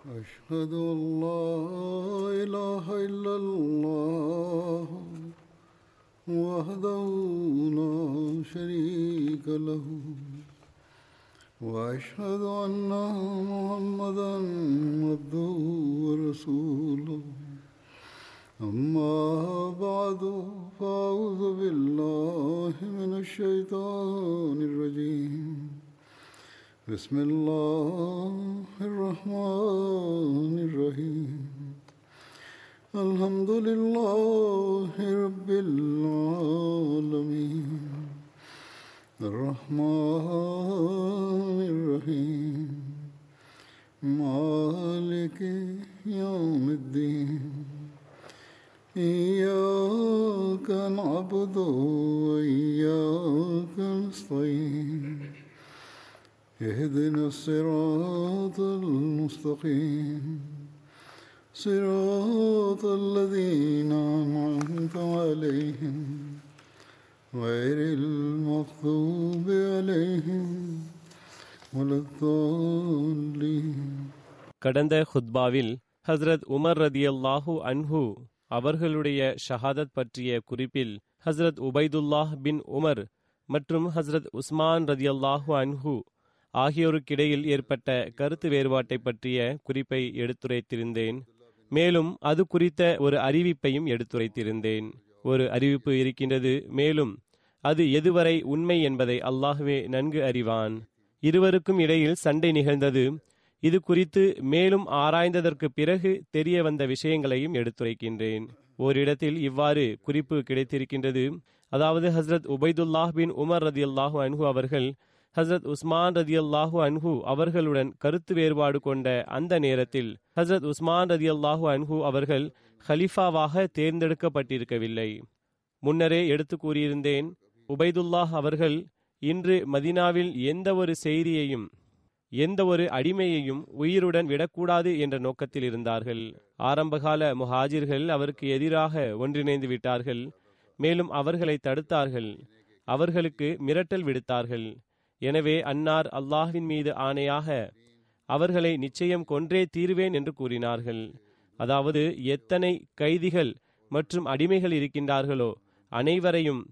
أشهد أن لا إله إلا الله وحده لا شريك له وأشهد أن محمدا عبده ورسوله أما بعد فأعوذ بالله من الشيطان الرجيم بسم الله الرحمن الرحيم الحمد لله رب العالمين الرحمن الرحيم مالك يوم الدين إياك نعبد وإياك نستعين اهدنا الصراط المستقيم صراط الذين أنعمت عليهم غير المغضوب عليهم ولا الضالين. கடந்த ஹுத்பாவில் ஹஸ்ரத் உமர் ரதியல்லாஹு அன்ஹு அவர்களுடைய ஷஹாதத் பற்றிய குறிப்பில் ஹஸ்ரத் உபைதுல்லாஹ் பின் உமர் மற்றும் ஹஸ்ரத் உஸ்மான் ரதியல்லாஹு அன்ஹு ஆகியோருக்கிடையில் ஏற்பட்ட கருத்து வேறுபாட்டை பற்றிய குறிப்பை எடுத்துரைத்திருந்தேன். மேலும் அது குறித்த ஒரு அறிவிப்பையும் எடுத்துரைத்திருந்தேன். ஒரு அறிவிப்பு இருக்கின்றது, மேலும் அது எதுவரை உண்மை என்பதை அல்லாஹ்வே நன்கு அறிவான். இருவருக்கும் இடையில் சண்டை நிகழ்ந்தது. இது குறித்து மேலும் ஆராய்ந்ததற்கு பிறகு தெரிய வந்த விஷயங்களையும் எடுத்துரைக்கின்றேன். ஓரிடத்தில் இவ்வாறு குறிப்பு கிடைத்திருக்கின்றது, அதாவது ஹஸ்ரத் உபைதுல்லாஹ் பின் உமர் ரதியல்லாஹு அன்ஹு அவர்கள் ஹஸ்ரத் உஸ்மான் ரதியல்லாஹு அன்ஹு அவர்களுடன் கருத்து வேறுபாடு கொண்ட அந்த நேரத்தில் ஹஸ்ரத் உஸ்மான் ரதியல்லாஹு அன்ஹு அவர்கள் ஹலிஃபாவாக தேர்ந்தெடுக்கப்பட்டிருக்கவில்லை. முன்னரே எடுத்து கூறியிருந்தேன், உபைதுல்லாஹ் அவர்கள் இன்று மதினாவில் எந்த ஒரு செய்தியையும் எந்த ஒரு அடிமையையும் உயிருடன் விடக்கூடாது என்ற நோக்கத்தில் இருந்தார்கள். ஆரம்பகால முஹாஜிர்கள் அவருக்கு எதிராக ஒன்றிணைந்து விட்டார்கள். மேலும் அவர்களை தடுத்தார்கள், அவர்களுக்கு மிரட்டல் விடுத்தார்கள். எனவே அன்னார் அல்லாஹ்வின் மீது ஆணையாக அவர்களை நிச்சயம் கொன்றே தீர்வேன் என்று கூறினார்கள். அதாவது எத்தனை கைதிகள் மற்றும் அடிமைகள் இருக்கின்றார்களோ அனைவரையும்.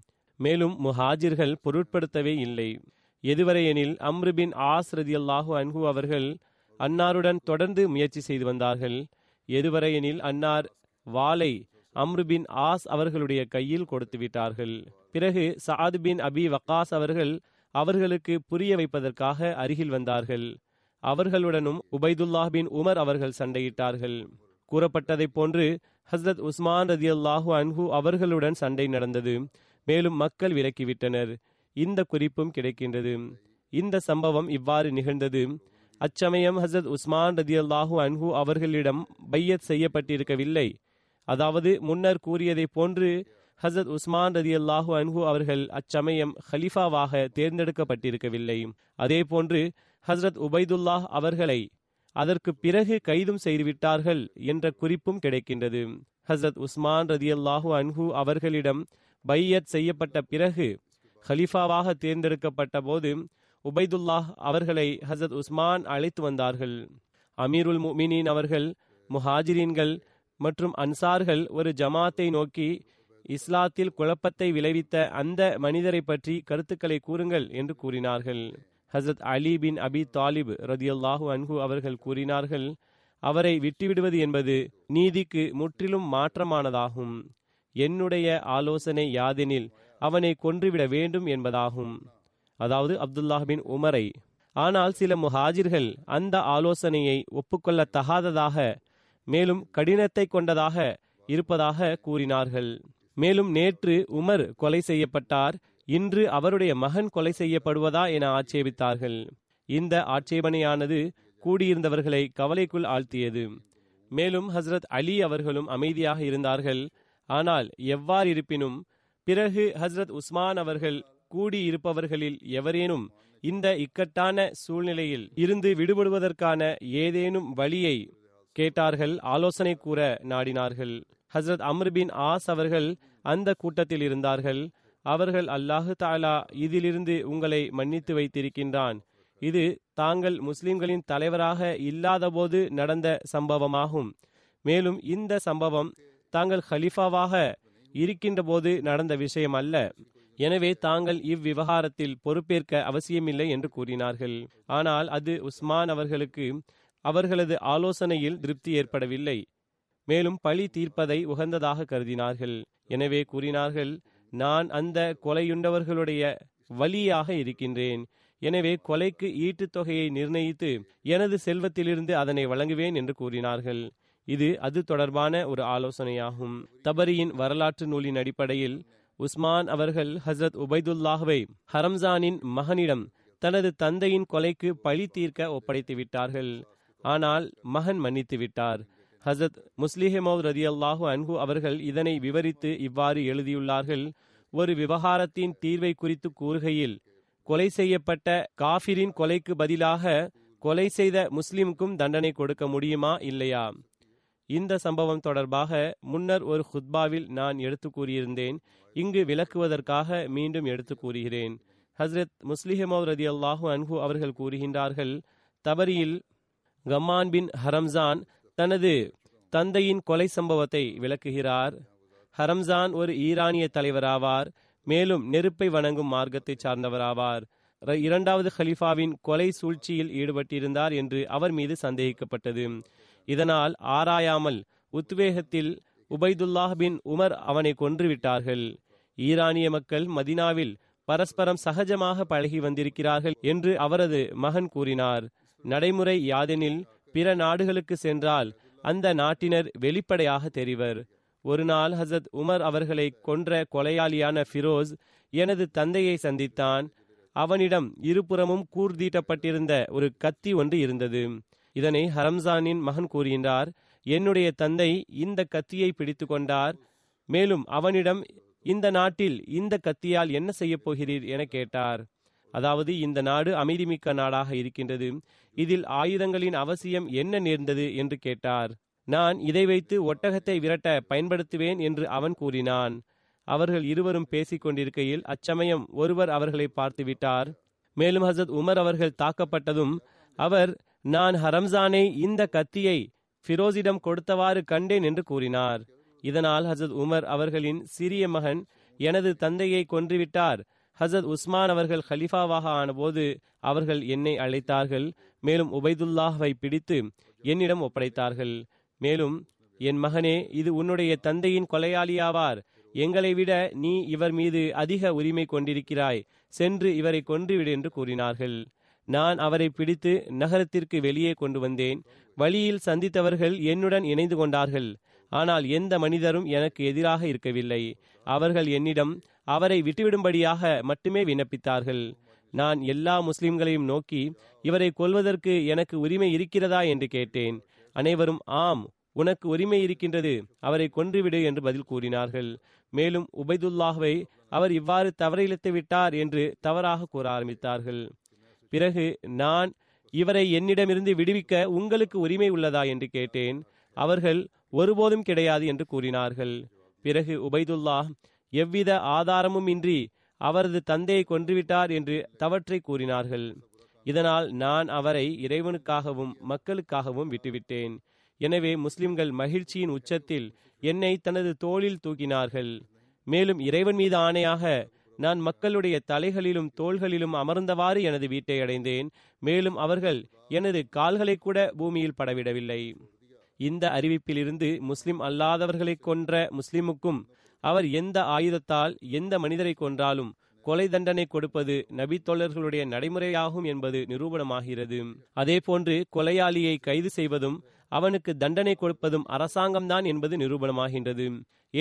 மேலும் முஹாஜிர்கள் பொருட்படுத்தவே இல்லை. எதுவரையெனில் அம்ரு பின் ஆஸ் ரதியல்லாஹு அன்ஹு அவர்கள் அன்னாருடன் தொடர்ந்து முயற்சி செய்து வந்தார்கள். எதுவரையெனில் அன்னார் வாளை அம்ரு பின் ஆஸ் அவர்களுடைய கையில் கொடுத்து விட்டார்கள். பிறகு சஅத் பின் அபி வக்காஸ் அவர்கள் அவர்களுக்கு புரிய வைப்பதற்காக அருகில் வந்தார்கள். அவர்களுடனும் உபைதுல்லாஹ் பின் உமர் அவர்கள் சண்டையிட்டார்கள். கூறப்பட்டதை போன்று ஹஸ்ரத் உஸ்மான் ரதியல்லாஹு அன்ஹு அவர்களுடன் சண்டை நடந்தது. மேலும் மக்கள் விலக்கிவிட்டனர். இந்த குறிப்பும் கிடைக்கின்றது. இந்த சம்பவம் இவ்வாறு நிகழ்ந்தது. அச்சமயம் ஹஸ்ரத் உஸ்மான் ரதியல்லாஹு அன்ஹு அவர்களிடம் பையத் செய்யப்பட்டிருக்கவில்லை. அதாவது முன்னர் கூறியதை போன்று ஹஸ்ரத் உஸ்மான் ரதியல்லாஹு அன்ஹு அவர்கள் அச்சமயம் ஹலிஃபாவாக தேர்ந்தெடுக்கப்பட்டிருக்கவில்லை. அதே போன்று ஹஸ்ரத் உபைதுல்லாஹ் அவர்களை அதற்கு பிறகு கைதும் செய்துவிட்டார்கள் என்ற குறிப்பும் கிடைக்கின்றது. ஹஸ்ரத் உஸ்மான் ரதியல்லாஹு அன்ஹு அவர்களிடம் பையத் செய்யப்பட்ட பிறகு ஹலிஃபாவாக தேர்ந்தெடுக்கப்பட்ட போது உபைதுல்லாஹ் அவர்களை ஹசத் உஸ்மான் அழைத்து வந்தார்கள். அமீருல் முமினின் அவர்கள் முஹாஜிரீன்கள் மற்றும் அன்சார்கள் ஒரு ஜமாத்தை நோக்கி, இஸ்லாத்தில் குழப்பத்தை விளைவித்த அந்த மனிதரை பற்றி கருத்துக்களை கூறுங்கள் என்று கூறினார்கள். ஹசத் அலி பின் அபி தாலிப் ரதியல்லாஹு அன்ஹு அவர்கள் கூறினார்கள், அவரை விட்டுவிடுவது என்பது நீதிக்கு முற்றிலும் மாற்றமானதாகும். என்னுடைய ஆலோசனை யாதெனில் அவனை கொன்றுவிட வேண்டும் என்பதாகும். அதாவது அப்துல்லாஹ் பின் உமரை. ஆனால் சில முஹாஜிர்கள் அந்த ஆலோசனையை ஒப்புக்கொள்ள தகாததாக மேலும் கடினத்தை கொண்டதாக இருப்பதாக கூறினார்கள். மேலும் நேற்று உமர் கொலை செய்யப்பட்டார், இன்று அவருடைய மகன் கொலை செய்யப்படுவதா என ஆட்சேபித்தார்கள். இந்த ஆட்சேபனையானது கூடியிருந்தவர்களை கவலைக்குள் ஆழ்த்தியது. மேலும் ஹஸ்ரத் அலி அவர்களும் அமைதியாக இருந்தார்கள். ஆனால் எவ்வாறு இருப்பினும் பிறகு ஹஸ்ரத் உஸ்மான் அவர்கள் கூடியிருப்பவர்களில் எவரேனும் இந்த இக்கட்டான சூழ்நிலையில் இருந்து விடுபடுவதற்கான ஏதேனும் வழியை கேட்டார்கள், ஆலோசனை கூற நாடினார்கள். ஹஸ்ரத் அம்ரு பின் ஆஸ் அவர்கள் அந்த கூட்டத்தில் இருந்தார்கள். அவர்கள், அல்லாஹு தாலா இதிலிருந்து உங்களை மன்னித்து வைத்திருக்கின்றான், இது தாங்கள் முஸ்லிம்களின் தலைவராக இல்லாதபோது நடந்த சம்பவமாகும். மேலும் இந்த சம்பவம் தாங்கள் ஹலிஃபாவாக இருக்கின்ற போது நடந்த விஷயம் அல்ல. எனவே தாங்கள் இவ்விவகாரத்தில் பொறுப்பேற்க அவசியமில்லை என்று கூறினார்கள். ஆனால் அது உஸ்மான் அவர்களுக்கு அவர்களது ஆலோசனையில் திருப்தி ஏற்படவில்லை. மேலும் பழி தீர்ப்பதை உகந்ததாக கருதினார்கள். எனவே கூறினார்கள், நான் அந்த கொலையுண்டவர்களுடைய வலியாக இருக்கின்றேன், எனவே கொலைக்கு ஈட்டுத் தொகையை நிர்ணயித்து எனது செல்வத்திலிருந்து அதனை வழங்குவேன் என்று கூறினார்கள். இது அது தொடர்பான ஒரு ஆலோசனையாகும். தபரியின் வரலாற்று நூலின் அடிப்படையில் உஸ்மான் அவர்கள் ஹசரத் உபைதுல்லாஹ்வை ஹரம்சானின் மகனிடம் தனது தந்தையின் கொலைக்கு பழி தீர்க்க ஒப்படைத்து விட்டார்கள். ஆனால் மகன் மன்னித்து விட்டார். ஹசரத் முஸ்லிஹிமௌத் ரதியல்லாஹு அன்ஹு அவர்கள் இதனை விவரித்து இவ்வாறு எழுதியுள்ளார்கள். ஒரு விவகாரத்தின் தீர்வை குறித்து கூறுகையில், கொலை செய்யப்பட்ட காஃபிரின் கொலைக்கு பதிலாக கொலை செய்த முஸ்லிம்க்கும் தண்டனை கொடுக்க முடியுமா இல்லையா? இந்த சம்பவம் தொடர்பாக முன்னர் ஒரு ஹுத்பாவில் நான் எடுத்து கூறியிருந்தேன். இங்கு விளக்குவதற்காக மீண்டும் எடுத்து கூறுகிறேன். ஹசரத் முஸ்லிஹிமௌத் ரதியல்லாஹு அன்ஹு அவர்கள் கூறுகின்றார்கள், தபரியில் கம்மான் பின் ஹரம்சான் தனது தந்தையின் கொலை சம்பவத்தை விளக்குகிறார். ஹரம்சான் ஒரு ஈரானிய தலைவராவார். மேலும் நெருப்பை வணங்கும் மார்க்கத்தை சார்ந்தவராவார். இரண்டாவது ஹலிஃபாவின் கொலை சூழ்ச்சியில் ஈடுபட்டிருந்தார் என்று அவர் மீது சந்தேகிக்கப்பட்டது. இதனால் ஆராயாமல் உத்வேகத்தில் உபைதுல்லாஹ் பின் உமர் அவனை கொன்றுவிட்டார்கள். ஈரானிய மக்கள் மதினாவில் பரஸ்பரம் சகஜமாக பழகி வந்திருக்கிறார்கள் என்று அவரது மகன் கூறினார். நடைமுறை யாதெனில், பிற நாடுகளுக்கு சென்றால் அந்த நாட்டினர் வெளிப்படையாக தெரிவர். ஒரு நாள் ஹசரத் உமர் அவர்களை கொன்ற கொலையாளியான ஃபிரோஸ் எனது தந்தையை சந்தித்தான். அவனிடம் இருபுறமும் கூர்தீட்டப்பட்டிருந்த ஒரு கத்தி ஒன்று இருந்தது. இதனை ஹரம்சானின் மகன் கூறுகின்றார், என்னுடைய தந்தை இந்த கத்தியை பிடித்து கொண்டார். மேலும் அவனிடம், இந்த நாட்டில் இந்த கத்தியால் என்ன செய்ய போகிறீர் என கேட்டார். அதாவது, இந்த நாடு அமைதிமிக்க நாடாக இருக்கின்றது, இதில் ஆயுதங்களின் அவசியம் என்ன நேர்ந்தது என்று கேட்டார். நான் இதை வைத்து ஒட்டகத்தை விரட்ட பயன்படுத்துவேன் என்று அவன் கூறினான். அவர்கள் இருவரும் பேசிக் கொண்டிருக்கையில் அச்சமயம் ஒருவர் அவர்களை பார்த்துவிட்டார். மேலும் ஹசரத் உமர் அவர்கள் தாக்கப்பட்டதும் அவர், நான் ஹரம்சானை இந்த கத்தியை ஃபிரோஸிடம் கொடுத்தவாறு கண்டேன் என்று கூறினார். இதனால் ஹசரத் உமர் அவர்களின் சிறிய மகன் எனது தந்தையை கொன்றுவிட்டார். ஹசரத் உஸ்மான் அவர்கள் ஹலிஃபாவாக ஆனபோது அவர்கள் என்னை அழைத்தார்கள். மேலும் உபைதுல்லாஹ்வை பிடித்து என்னிடம் ஒப்படைத்தார்கள். மேலும், என் மகனே, இது உன்னுடைய தந்தையின் கொலையாளியாவார். எங்களை விட நீ இவர் மீது அதிக உரிமை கொண்டிருக்கிறாய். சென்று இவரை கொன்றுவிடு என்று கூறினார்கள். நான் அவரை பிடித்து நகரத்திற்கு வெளியே கொண்டு வந்தேன். வழியில் சந்தித்தவர்கள் என்னுடன் இணைந்து கொண்டார்கள். ஆனால் எந்த மனிதரும் எனக்கு எதிராக இருக்கவில்லை. அவர்கள் என்னிடம் அவரை விட்டுவிடும்படியாக மட்டுமே விண்ணப்பித்தார்கள். நான் எல்லா முஸ்லிம்களையும் நோக்கி, இவரை கொல்வதற்கு எனக்கு உரிமை இருக்கிறதா என்று கேட்டேன். அனைவரும், ஆம், உனக்கு உரிமை இருக்கின்றது, அவரை கொன்றுவிடு என்று பதில் கூறினார்கள். மேலும் உபைதுல்லாஹ்வை அவர் இவ்வாறு தவறிழைத்து விட்டார் என்று தவறாக கூற ஆரம்பித்தார்கள். பிறகு நான், இவரை என்னிடமிருந்து விடுவிக்க உங்களுக்கு உரிமை உள்ளதா என்று கேட்டேன். அவர்கள், ஒருபோதும் கிடையாது என்று கூறினார்கள். பிறகு உபைதுல்லாஹ் எவ்வித ஆதாரமும் இன்றி அவரது தந்தையை கொன்றுவிட்டார் என்று தவற்றை கூறினார்கள். இதனால் நான் அவரை இறைவனுக்காகவும் மக்களுக்காகவும் விட்டுவிட்டேன். எனவே முஸ்லிம்கள் மகிழ்ச்சியின் உச்சத்தில் என்னை தனது தோளில் தூக்கினார்கள். மேலும் இறைவன் மீது ஆணையாக நான் மக்களுடைய தலைகளிலும் தோள்களிலும் அமர்ந்தவாறு எனது வீட்டை அடைந்தேன். மேலும் அவர்கள் எனது கால்களை கூட பூமியில் படவிடவில்லை. இந்த அறிவிப்பிலிருந்து முஸ்லிம் அல்லாதவர்களை கொன்ற முஸ்லிமுக்கும் அவர் எந்த ஆயுதத்தால் எந்த மனிதரை கொன்றாலும் கொலை தண்டனை கொடுப்பது நபித்தோழர்களுடைய நடைமுறையாகும் என்பது நிரூபணமாகிறது. அதேபோன்று கொலையாளியை கைது செய்வதும் அவனுக்கு தண்டனை கொடுப்பதும் அரசாங்கம்தான் என்பது நிரூபணமாகின்றது.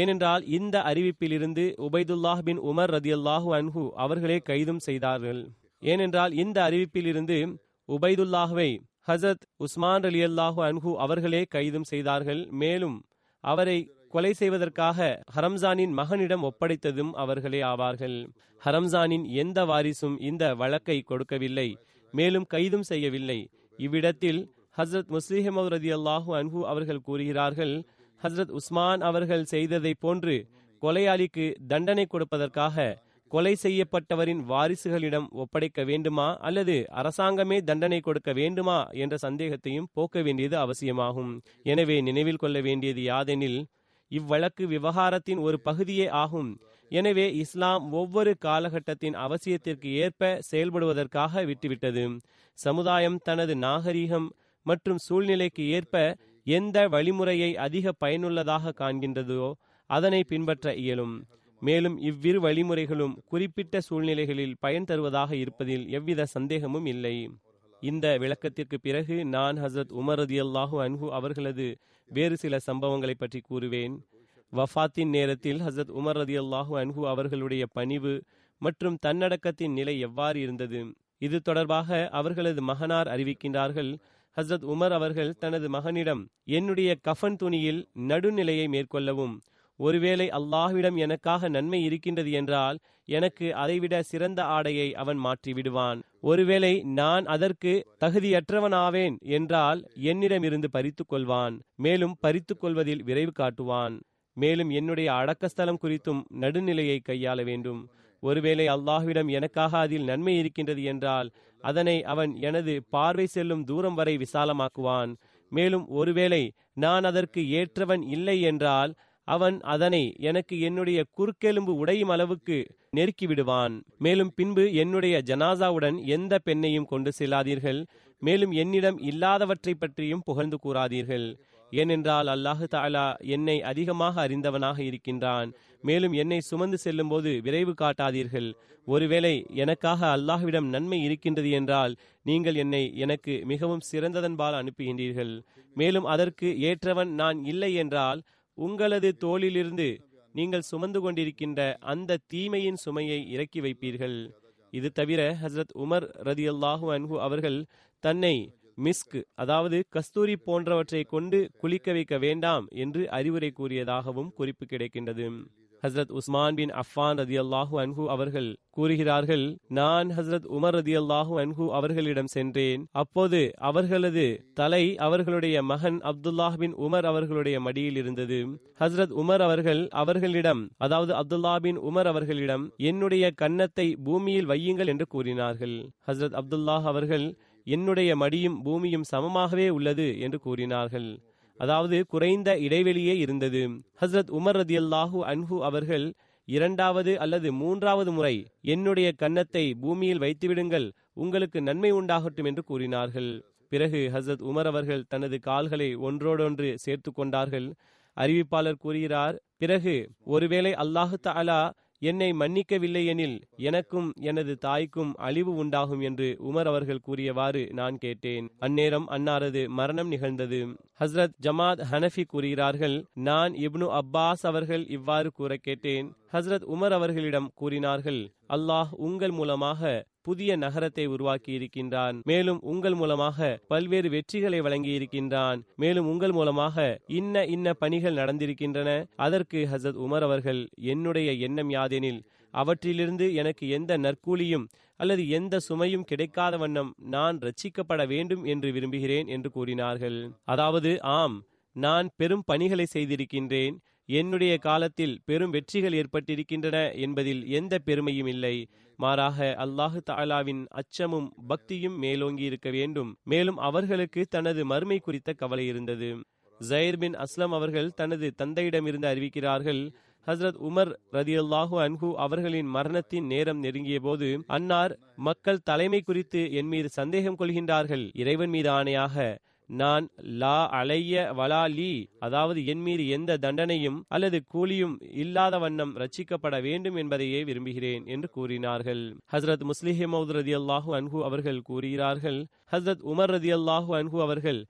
ஏனென்றால் இந்த அறிவிப்பிலிருந்து உபைதுல்லாஹ் பின் உமர் ரதியல்லாஹு அன்ஹு அவர்களே கைதும் செய்தார்கள். ஏனென்றால் இந்த அறிவிப்பிலிருந்து உபைதுல்லாஹ்வை ஹசரத் உஸ்மான் ரலியல்லாஹு அன்ஹு அவர்களே கைதும் செய்தார்கள். மேலும் அவரை கொலை செய்வதற்காக ஹரம்சானின் மகனிடம் ஒப்படைத்ததும் அவர்களே ஆவார்கள். ஹரம்சானின் எந்த வாரிசும் இந்த வழக்கை கொடுக்கவில்லை, மேலும் கைதும் செய்யவில்லை. இவ்விடத்தில் ஹசரத் முஸ்லிஹிமௌத் ரலியல்லாஹு அன்ஹு அவர்கள் கூறுகிறார்கள், ஹசரத் உஸ்மான் அவர்கள் செய்ததை போன்று கொலையாளிக்கு தண்டனை கொடுப்பதற்காக கொலை செய்யப்பட்டவரின் வாரிசுகளிடம் ஒப்படைக்க வேண்டுமா அல்லது அரசாங்கமே தண்டனை கொடுக்க வேண்டுமா என்ற சந்தேகத்தையும் போக்க வேண்டியது அவசியமாகும். எனவே நினைவில் கொள்ள வேண்டியது யாதெனில், இவ்வழக்கு விவகாரத்தின் ஒரு பகுதியே ஆகும். எனவே இஸ்லாம் ஒவ்வொரு காலகட்டத்தின் அவசியத்திற்கு ஏற்ப செயல்படுவதற்காக விட்டுவிட்டது. சமுதாயம் தனது நாகரீகம் மற்றும் சூழ்நிலைக்கு ஏற்ப எந்த வழிமுறையை அதிக பயனுள்ளதாக காண்கின்றதோ அதனை பின்பற்ற இயலும். மேலும் இவ்விரு வழிமுறைகளும் குறிப்பிட்ட சூழ்நிலைகளில் பயன் தருவதாக இருப்பதில் எவ்வித சந்தேகமும் இல்லை. இந்த விளக்கத்திற்கு பிறகு நான் ஹசரத் உமர் ரதியல்லாஹு அன்ஹு அவர்களது வேறு சில சம்பவங்களை பற்றி கூறுவேன். வஃபாத்தின் நேரத்தில் ஹசரத் உமர் ரதியல்லாஹு அன்ஹு அவர்களுடைய பணிவு மற்றும் தன்னடக்கத்தின் நிலை எவ்வாறு இருந்தது? இது தொடர்பாக அவர்களது மகனார் அறிவிக்கின்றார்கள், ஹசரத் உமர் அவர்கள் தனது மகனிடம், என்னுடைய கஃபன் துணியில் நடுநிலையை மேற்கொள்ளவும், ஒருவேளை அல்லாஹ்விடம் எனக்காக நன்மை இருக்கின்றது என்றால் எனக்கு அதைவிட சிறந்த ஆடையை அவன் மாற்றி விடுவான், ஒருவேளை நான் அதற்கு தகுதியற்றவனாவேன் என்றால் என்னிடமிருந்து பறித்து கொள்வான், மேலும் பறித்து கொள்வதில் விரைவு காட்டுவான். மேலும் என்னுடைய அடக்கஸ்தலம் குறித்தும் நடுநிலையை கையாள வேண்டும். ஒருவேளை அல்லாஹ்விடம் எனக்காக அதில் நன்மை இருக்கின்றது என்றால் அதனை அவன் எனது பார்வை செல்லும் தூரம் வரை விசாலமாக்குவான். மேலும் ஒருவேளை நான் அதற்கு ஏற்றவன் இல்லை என்றால் அவன் அதனை எனக்கு என்னுடைய குறுக்கெலும்பு உடையும் அளவுக்கு நெருக்கிவிடுவான். மேலும் பின்பு என்னுடைய ஜனாசாவுடன் எந்த பெண்ணையும் கொண்டு செல்லாதீர்கள். மேலும் என்னிடம் இல்லாதவற்றை பற்றியும் புகழ்ந்து கூறாதீர்கள். ஏனென்றால் அல்லாஹு தாலா என்னை அதிகமாக அறிந்தவனாக இருக்கின்றான். மேலும் என்னை சுமந்து செல்லும் போது விரைவு காட்டாதீர்கள். ஒருவேளை எனக்காக அல்லாஹ்விடம் நன்மை இருக்கின்றது என்றால் நீங்கள் என்னை எனக்கு மிகவும் சிறந்ததன்பால் அனுப்புகின்றீர்கள். மேலும் அதற்கு ஏற்றவன் நான் இல்லை என்றால் உங்களது தோளிலிருந்து நீங்கள் சுமந்து கொண்டிருக்கின்ற அந்த தீமையின் சுமையை இறக்கி வைப்பீர்கள். இது தவிர ஹசரத் உமர் ரதியல்லாஹு அன்ஹு அவர்கள் தன்னை மிஸ்க், அதாவது கஸ்தூரி போன்றவற்றை கொண்டு குளிக்க வைக்க வேண்டாம் என்று அறிவுரை கூறியதாகவும் குறிப்பு கிடைக்கின்றது. ஹசரத் உஸ்மான் பின் அஃபான் ரதியல்லாஹு அன்ஹு அவர்கள் கூறுகிறார்கள், நான் ஹசரத் உமர் ரதியல்லாஹு அன்ஹு அவர்களிடம் சென்றேன். அப்போது அவர்களது தலை அவர்களுடைய மகன் அப்துல்லாஹ் பின் உமர் அவர்களுடைய மடியில் இருந்தது. ஹசரத் உமர் அவர்கள் அவர்களிடம், அதாவது அப்துல்லாஹ் பின் உமர் அவர்களிடம், என்னுடைய கன்னத்தை பூமியில் வையுங்கள் என்று கூறினார்கள். ஹசரத் அப்துல்லாஹ் அவர்கள், என்னுடைய மடியும் பூமியும் சமமாகவே உள்ளது என்று கூறினார்கள். அதாவது குறைந்த இடைவெளியே இருந்தது. ஹசரத் உமர் ரதியல்லாஹு அன்ஹு அவர்கள் இரண்டாவது அல்லது மூன்றாவது முறை என்னுடைய கன்னத்தை பூமியில் வைத்துவிடுங்கள், உங்களுக்கு நன்மை உண்டாகட்டும் என்று கூறினார்கள். பிறகு ஹசரத் உமர் அவர்கள் தனது கால்களை ஒன்றோடொன்று சேர்த்து கொண்டார்கள். அறிவிப்பாளர் கூறுகிறார், பிறகு ஒருவேளை அல்லாஹு தாலா என்னை மன்னிக்கவில்லை எனில் எனக்கும் எனது தாய்க்கும் அழிவு உண்டாகும் என்று உமர் அவர்கள் கூறியவாறு நான் கேட்டேன். அந்நேரம் அன்னாரது மரணம் நிகழ்ந்தது. ஹஸ்ரத் ஜமாத் ஹனஃபி கூறுகிறார்கள், நான் இப்னு அப்பாஸ் அவர்கள் இவ்வாறு கூற கேட்டேன். ஹஸ்ரத் உமர் அவர்களிடம் கூறினார்கள், அல்லாஹ் உங்கள் மூலமாக புதிய நகரத்தை உருவாக்கி இருக்கின்றான். மேலும் உங்கள் மூலமாக பல்வேறு வெற்றிகளை வழங்கி இருக்கின்றான். மேலும் உங்கள் மூலமாக இன்ன இன்ன பணிகள் நடந்திருக்கின்றன. அதற்கு ஹசரத் உமர் அவர்கள், என்னுடைய எண்ணம் யாதெனில் அவற்றிலிருந்து எனக்கு எந்த நற்கூலியும் அல்லது எந்த சுமையும் கிடைக்காத வண்ணம் நான் ரட்சிக்கப்பட வேண்டும் என்று விரும்புகிறேன் என்று கூறினார்கள். அதாவது, ஆம், நான் பெரும் பணிகளை செய்திருக்கின்றேன், என்னுடைய காலத்தில் பெரும் வெற்றிகள் ஏற்பட்டிருக்கின்றன என்பதில் எந்த பெருமையும் இல்லை. மாறாக அல்லாஹு தாலாவின் அச்சமும் பக்தியும் மேலோங்கி இருக்க வேண்டும். மேலும் அவர்களுக்கு தனது மறுமை குறித்த கவலை இருந்தது. ஜயர் பின் அஸ்லம் அவர்கள் தனது தந்தையிடமிருந்து அறிவிக்கிறார்கள், ஹசரத் உமர் ரதியல்லாஹு அன்ஹு அவர்களின் மரணத்தின் நேரம் நெருங்கிய போது அன்னார், மக்கள் தலைமை குறித்து என் மீது சந்தேகம் கொள்கின்றார்கள், இறைவன் மீது ஆணையாக நான் லா அலைய வலா லீ, அதாவது என் மீது எந்த தண்டனையும் அல்லது கூலியும் இல்லாத வண்ணம் ரட்சிக்கப்பட வேண்டும் என்பதையே விரும்புகிறேன் என்று கூறினார்கள். ஹசரத் முஸ்லிஹ் மௌத் ரதியல்லாஹு அன்ஹு அவர்கள் கூறுகிறார்கள், ஹசரத் உமர் ரதியல்லாஹு அன்ஹு அவர்கள்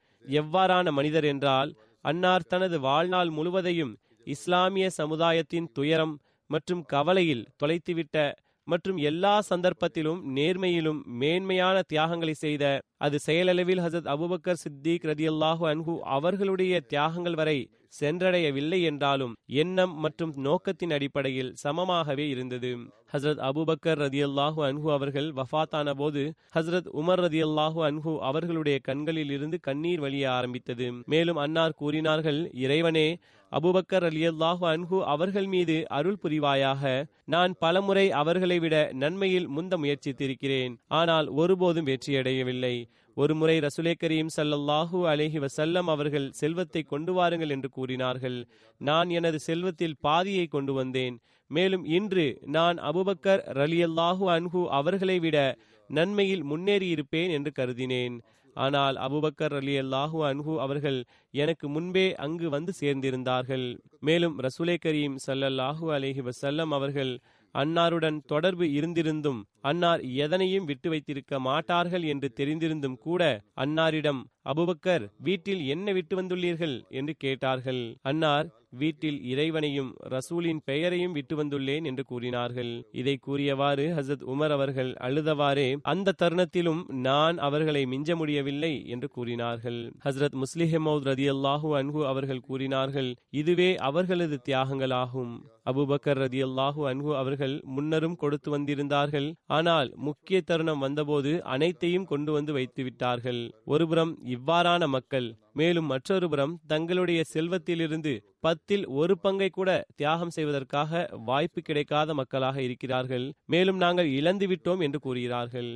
எவ்வாறான மனிதர் என்றால், அன்னார் தனது வாழ்நாள் முழுவதையும் இஸ்லாமிய சமுதாயத்தின் துயரம் மற்றும் கவலையில் தொலைத்துவிட்ட மற்றும் எல்லா சந்தர்ப்பத்திலும் நேர்மையிலும் மேன்மையான தியாகங்களை செய்த அது செயலளவில் ஹசரத் அபூபக்கர் சித்திக் ரதியல்லாஹு அன்ஹு அவர்களுடைய தியாகங்கள் வரை சென்றடையவில்லை என்றாலும் எண்ணம் மற்றும் நோக்கத்தின் அடிப்படையில் சமமாகவே இருந்தது. ஹசரத் அபூபக்கர் ரதியல்லாஹு அன்ஹு அவர்கள் வஃபாத்தான போது ஹசரத் உமர் ரதியல்லாஹு அன்ஹு அவர்களுடைய கண்களில் இருந்து கண்ணீர் வழிய ஆரம்பித்தது. மேலும் அன்னார் கூறினார்கள், இறைவனே, அபூபக்கர் ரலியல்லாஹு அன்ஹு அவர்கள் மீது அருள் புரிவாயாக. நான் பலமுறை அவர்களை விட நன்மையில் முந்த முயற்சித்திருக்கிறேன், ஆனால் ஒருபோதும் வெற்றியடையவில்லை. ஒருமுறை ரசூலே கரீம் ஸல்லல்லாஹு அலைஹி வஸல்லம் அவர்கள் செல்வத்தை கொண்டு வாருங்கள் என்று கூறினார்கள். நான் எனது செல்வத்தில் பாதியை கொண்டு வந்தேன். மேலும் இன்று நான் அபூபக்கர் ரலியல்லாஹு அன்ஹு அவர்களை விட நன்மையில் முன்னேறியிருப்பேன் என்று கருதினேன். ஆனால் அபூபக்கர் ரலியல்லாஹு அன்ஹு அவர்கள் எனக்கு முன்பே அங்கு வந்து சேர்ந்திருந்தார்கள். மேலும் ரசூலே கரீம் ஸல்லல்லாஹு அலைஹி வஸல்லம் அவர்கள் அன்னாருடன் தொடர்பு இருந்திருந்தும் அன்னார் எதனையும் விட்டு வைத்திருக்க மாட்டார்கள் என்று தெரிந்திருந்தும் கூட அன்னாரிடம், அபூபக்கர், வீட்டில் என்ன விட்டு வந்துள்ளீர்கள் என்று கேட்டார்கள். அன்னார், வீட்டில் இறைவனையும் ரசூலின் பெயரையும் விட்டு வந்துள்ளேன் என்று கூறினார்கள். இதை கூறியவாறு ஹசரத் உமர் அவர்கள் அழுதவாறே, அந்த தருணத்திலும் நான் அவர்களை மிஞ்ச முடியவில்லை என்று கூறினார்கள். ஹசரத் முஸ்லிஹ் மௌத் ரதியல்லாஹு அன்ஹு அவர்கள் கூறினார்கள், இதுவே அவர்களது தியாகங்களாகும். அபூபக்கர் ரதியல்லாஹு அன்ஹு அவர்கள் முன்னரும் கொடுத்து வந்திருந்தார்கள், ஆனால் முக்கிய தருணம் வந்தபோது அனைத்தையும் கொண்டு வந்து வைத்து விட்டார்கள். ஒருபுறம் இவ்வாறான மக்கள், மேலும் மற்றொருபுறம் தங்களுடைய செல்வத்திலிருந்து 10% கூட தியாகம் செய்வதற்காக வாய்ப்பு கிடைக்காத மக்களாக இருக்கிறார்கள். மேலும் நாங்கள் இழந்துவிட்டோம் என்று கூறுகிறார்கள்.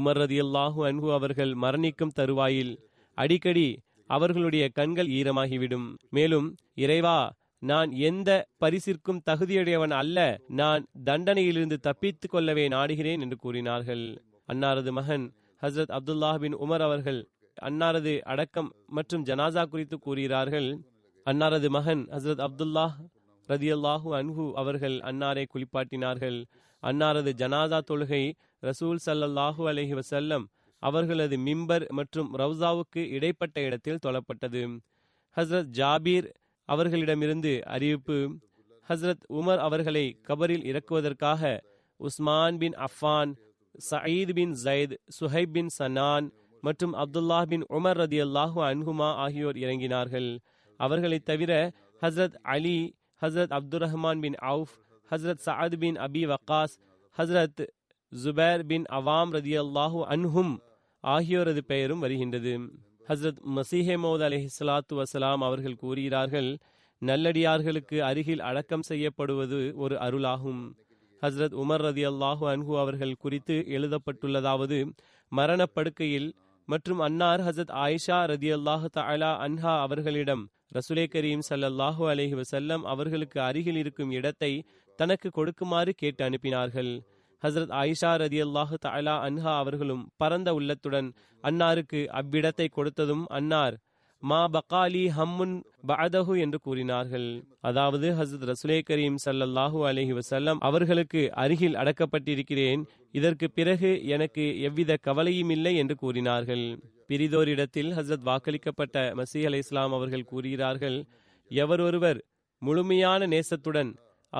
உமர் ரதியல்லாஹு அன்ஹு அவர்கள் மரணிக்கும் தருவாயில் அடிக்கடி அவர்களுடைய கண்கள் ஈரமாகிவிடும். மேலும், இறைவா, நான் எந்த பரிசிற்கும் தகுதியுடையவன் அல்ல, நான் தண்டனையிலிருந்து தப்பித்து கொள்ளவே நாடுகிறேன் என்று கூறினார்கள். அன்னாரது மகன் ஹசரத் அப்துல்லாஹ் பின் உமர் அவர்கள் அன்னாரது அடக்கம் மற்றும் ஜனாசா குறித்து கூறுகிறார்கள். அன்னாரது மகன் ஹசரத் அப்துல்லாஹ் ரதியல்லாஹு அன்ஹு அவர்கள் அன்னாரை குளிப்பாட்டினார்கள். அன்னாரது ஜனாசா தொழுகை ரசூல் ஸல்லல்லாஹு அலைஹி வஸல்லம் அவர்களது மிம்பர் மற்றும் ரவுசாவுக்கு இடைப்பட்ட இடத்தில் தொழப்பட்டது. ஹசரத் ஜாபீர் அவர்களிடமிருந்து அறிவிப்பு: ஹசரத் உமர் அவர்களை கபரில் இறக்குவதற்காக Usman bin Affan, Saeed bin Zayd, Suhaib bin Sinan மற்றும் அப்துல்லாஹ் பின் உமர் ரதியல்லாஹு அன்ஹுமா ஆகியோர் இறங்கினார்கள். அவர்களை தவிர ஹசரத் அலி, ஹசரத் அப்துல் ரஹ்மான் பின் அவுஃப், ஹசரத் சஅத் பின் அபி வக்காஸ், ஹசரத் ஜுபேர் பின் அவாம் ரதியல்லாஹு அன்ஹும் ஆகியோரது பெயரும் வருகின்றது. ஹசரத் மசீஹே மௌத் அலைஹிஸ்ஸலாத்து வசலாம் அவர்கள் கூறுகிறார்கள், நல்லடியார்களுக்கு அருகில் அடக்கம் செய்யப்படுவது ஒரு அருளாகும். ஹசரத் உமர் ரதியல்லாஹு அன்ஹு அவர்கள் குறித்து எழுதப்பட்டுள்ளதாவது: மரணப்படுக்கையில் மற்றும் அன்னார் ஹசரத் ஆயிஷா ரதியல்லாஹு தஆலா அன்ஹா அவர்களிடம் ரசூலே கரீம் ஸல்லல்லாஹு அலைஹி வஸல்லம் அவர்களுக்கு அருகில் இருக்கும் இடத்தை தனக்கு கொடுக்குமாறு கேட்டு அனுப்பினார்கள். ஹசரத் ஆயிஷா ரதியல்லாஹு தஆலா அன்ஹா அவர்களும் பரந்த உள்ளத்துடன் அன்னாருக்கு அவ்விடத்தை கொடுத்ததும் அன்னார் மா பகாலி ஹம்முன் பஅதஹு என்று கூறினார்கள். அதாவது, ஹசரத் ரசூலே கரீம் ஸல்லல்லாஹு அலைஹி வஸல்லம் அவர்களுக்கு அருகில் அடக்கப்பட்டிருக்கிறேன், இதற்கு பிறகு எனக்கு எவ்வித கவலையும் இல்லை என்று கூறினார்கள். பிரிதோரிடத்தில் ஹசரத் வாக்களிக்கப்பட்ட மசீஹ் அலைஹிஸ்ஸலாம் அவர்கள் கூறுகிறார்கள், எவரொருவர் முழுமையான நேசத்துடன்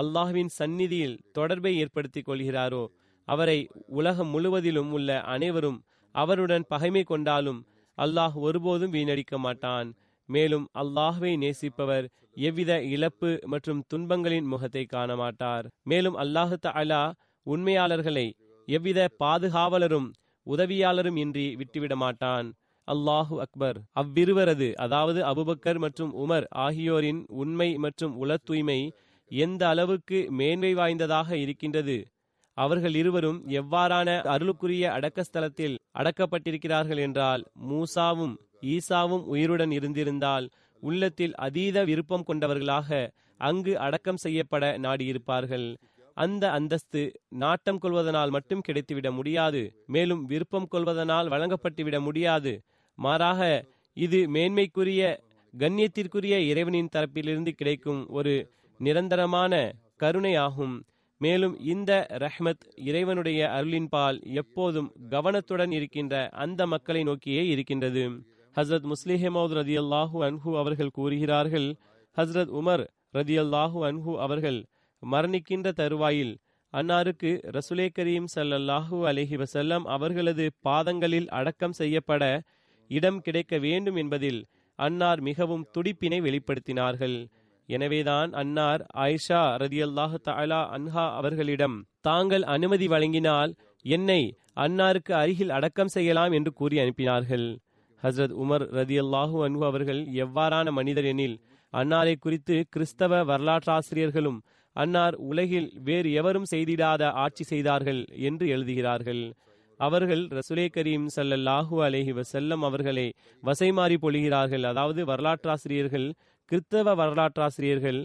அல்லாஹ்வின் சந்நிதியில் தொடர்பை ஏற்படுத்திக் கொள்கிறாரோ அவரை உலகம் முழுவதிலும் உள்ள அனைவரும் அவருடன் பகைமை கொண்டாலும் அல்லாஹ் ஒருபோதும் வீணடிக்க மாட்டான். மேலும் அல்லாஹ்வை நேசிப்பவர் எவ்வித இழப்பு மற்றும் துன்பங்களின் முகத்தை காண மாட்டார். மேலும் அல்லாஹு தஆலா உண்மையாளர்களை எவ்வித பாதுகாவலரும் உதவியாளரும் இன்றி விட்டுவிட மாட்டான். அல்லாஹு அக்பர். அவ்விருவரது, அதாவது அபூபக்கர் மற்றும் உமர் ஆகியோரின் உண்மை மற்றும் உள தூய்மை எந்த அளவுக்கு மேன்மை வாய்ந்ததாக இருக்கின்றது! அவர்கள் இருவரும் எவ்வாறான அருளுக்குரிய அடக்கஸ்தலத்தில் அடக்கப்பட்டிருக்கிறார்கள் என்றால், மூசாவும் ஈசாவும் உயிருடன் இருந்திருந்தால் உள்ளத்தில் அதீத விருப்பம் கொண்டவர்களாக அங்கு அடக்கம் செய்யப்பட நாடியிருப்பார்கள். அந்த அந்தஸ்து நாட்டம் கொள்வதனால் மட்டும் கிடைத்துவிட முடியாது, மேலும் விருப்பம் கொள்வதனால் வழங்கப்பட்டுவிட முடியாது. மாறாக இது மேன்மைக்குரிய, கண்ணியத்திற்குரிய இறைவனின் தரப்பிலிருந்து கிடைக்கும் ஒரு நிரந்தரமான கருணையாகும். மேலும் இந்த ரஹ்மத் இறைவனுடைய அருளின்பால் எப்போதும் கவனத்துடன் இருக்கின்ற அந்த மக்களை நோக்கியே இருக்கின்றது. ஹசரத் முஸ்லிஹ் மௌத் ரதியல்லாஹு அன்ஹு அவர்கள் கூறுகிறார்கள், ஹசரத் உமர் ரதியல்லாஹு அன்ஹு அவர்கள் மரணிக்கின்ற தருவாயில் அன்னாருக்கு ரசுலே கரீம் ஸல்லல்லாஹு அலைஹி வஸல்லம் அவர்களது பாதங்களில் அடக்கம் செய்யப்பட இடம் கிடைக்க வேண்டும் என்பதில் அன்னார் மிகவும் துடிப்பினை வெளிப்படுத்தினார்கள். எனவேதான் அன்னார் ஆயிஷா ரதியல்லாஹு தஆலா அன்ஹா அவர்களிடம், தாங்கள் அனுமதி வழங்கினால் என்னை அன்னாருக்கு அருகில் அடக்கம் செய்யலாம் என்று கூறி அனுப்பினார்கள். ஹஸ்ரத் உமர் ரதியல்லாஹு அன்ஹு அவர்கள் எவ்வாறான மனிதர் எனில், அன்னாரை குறித்து கிறிஸ்தவ வரலாற்றாசிரியர்களும் அன்னார் உலகில் வேறு எவரும் செய்திடாத ஆட்சி செய்தார்கள் என்று எழுதுகிறார்கள். அவர்கள் ரசுலே கரீம் ஸல்லல்லாஹு அலைஹி வஸல்லம் அவர்களை வசைமாறி பொழிகிறார்கள். அதாவது வரலாற்றாசிரியர்கள், கிறித்தவ வரலாற்றாசிரியர்கள்,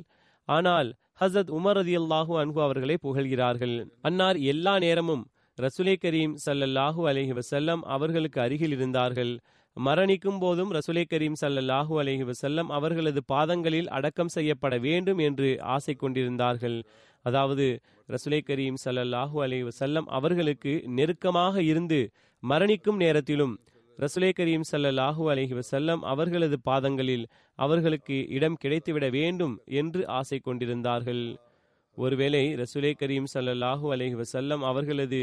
ஆனால் ஹசரத் உமர் ரதியல்லாஹு அன்ஹு அவர்களை புகழ்கிறார்கள். அன்னார் எல்லா நேரமும் ரசுலே கரீம் ஸல்லல்லாஹு அலைஹி வஸல்லம் அவர்களுக்கு அருகில் இருந்தார்கள். மரணிக்கும் போதும் ரசுலே கரீம் ஸல்லல்லாஹு அலைஹி வஸல்லம் அவர்களது பாதங்களில் அடக்கம் செய்யப்பட வேண்டும் என்று ஆசை கொண்டிருந்தார்கள். அதாவது ரசுலே கரீம் ஸல்லல்லாஹு அலைஹி வஸல்லம் அவர்களுக்கு நெருக்கமாக இருந்து மரணிக்கும் நேரத்திலும் ரசுலே கரீம் ஸல்லல்லாஹு அலைஹி வஸல்லம் அவர்களது பாதங்களில் அவர்களுக்கு இடம் கிடைத்துவிட வேண்டும் என்று ஆசை கொண்டிருந்தார்கள். ஒருவேளை ரசுலே கரீம் ஸல்லல்லாஹு அலைஹி வஸல்லம் அவர்களது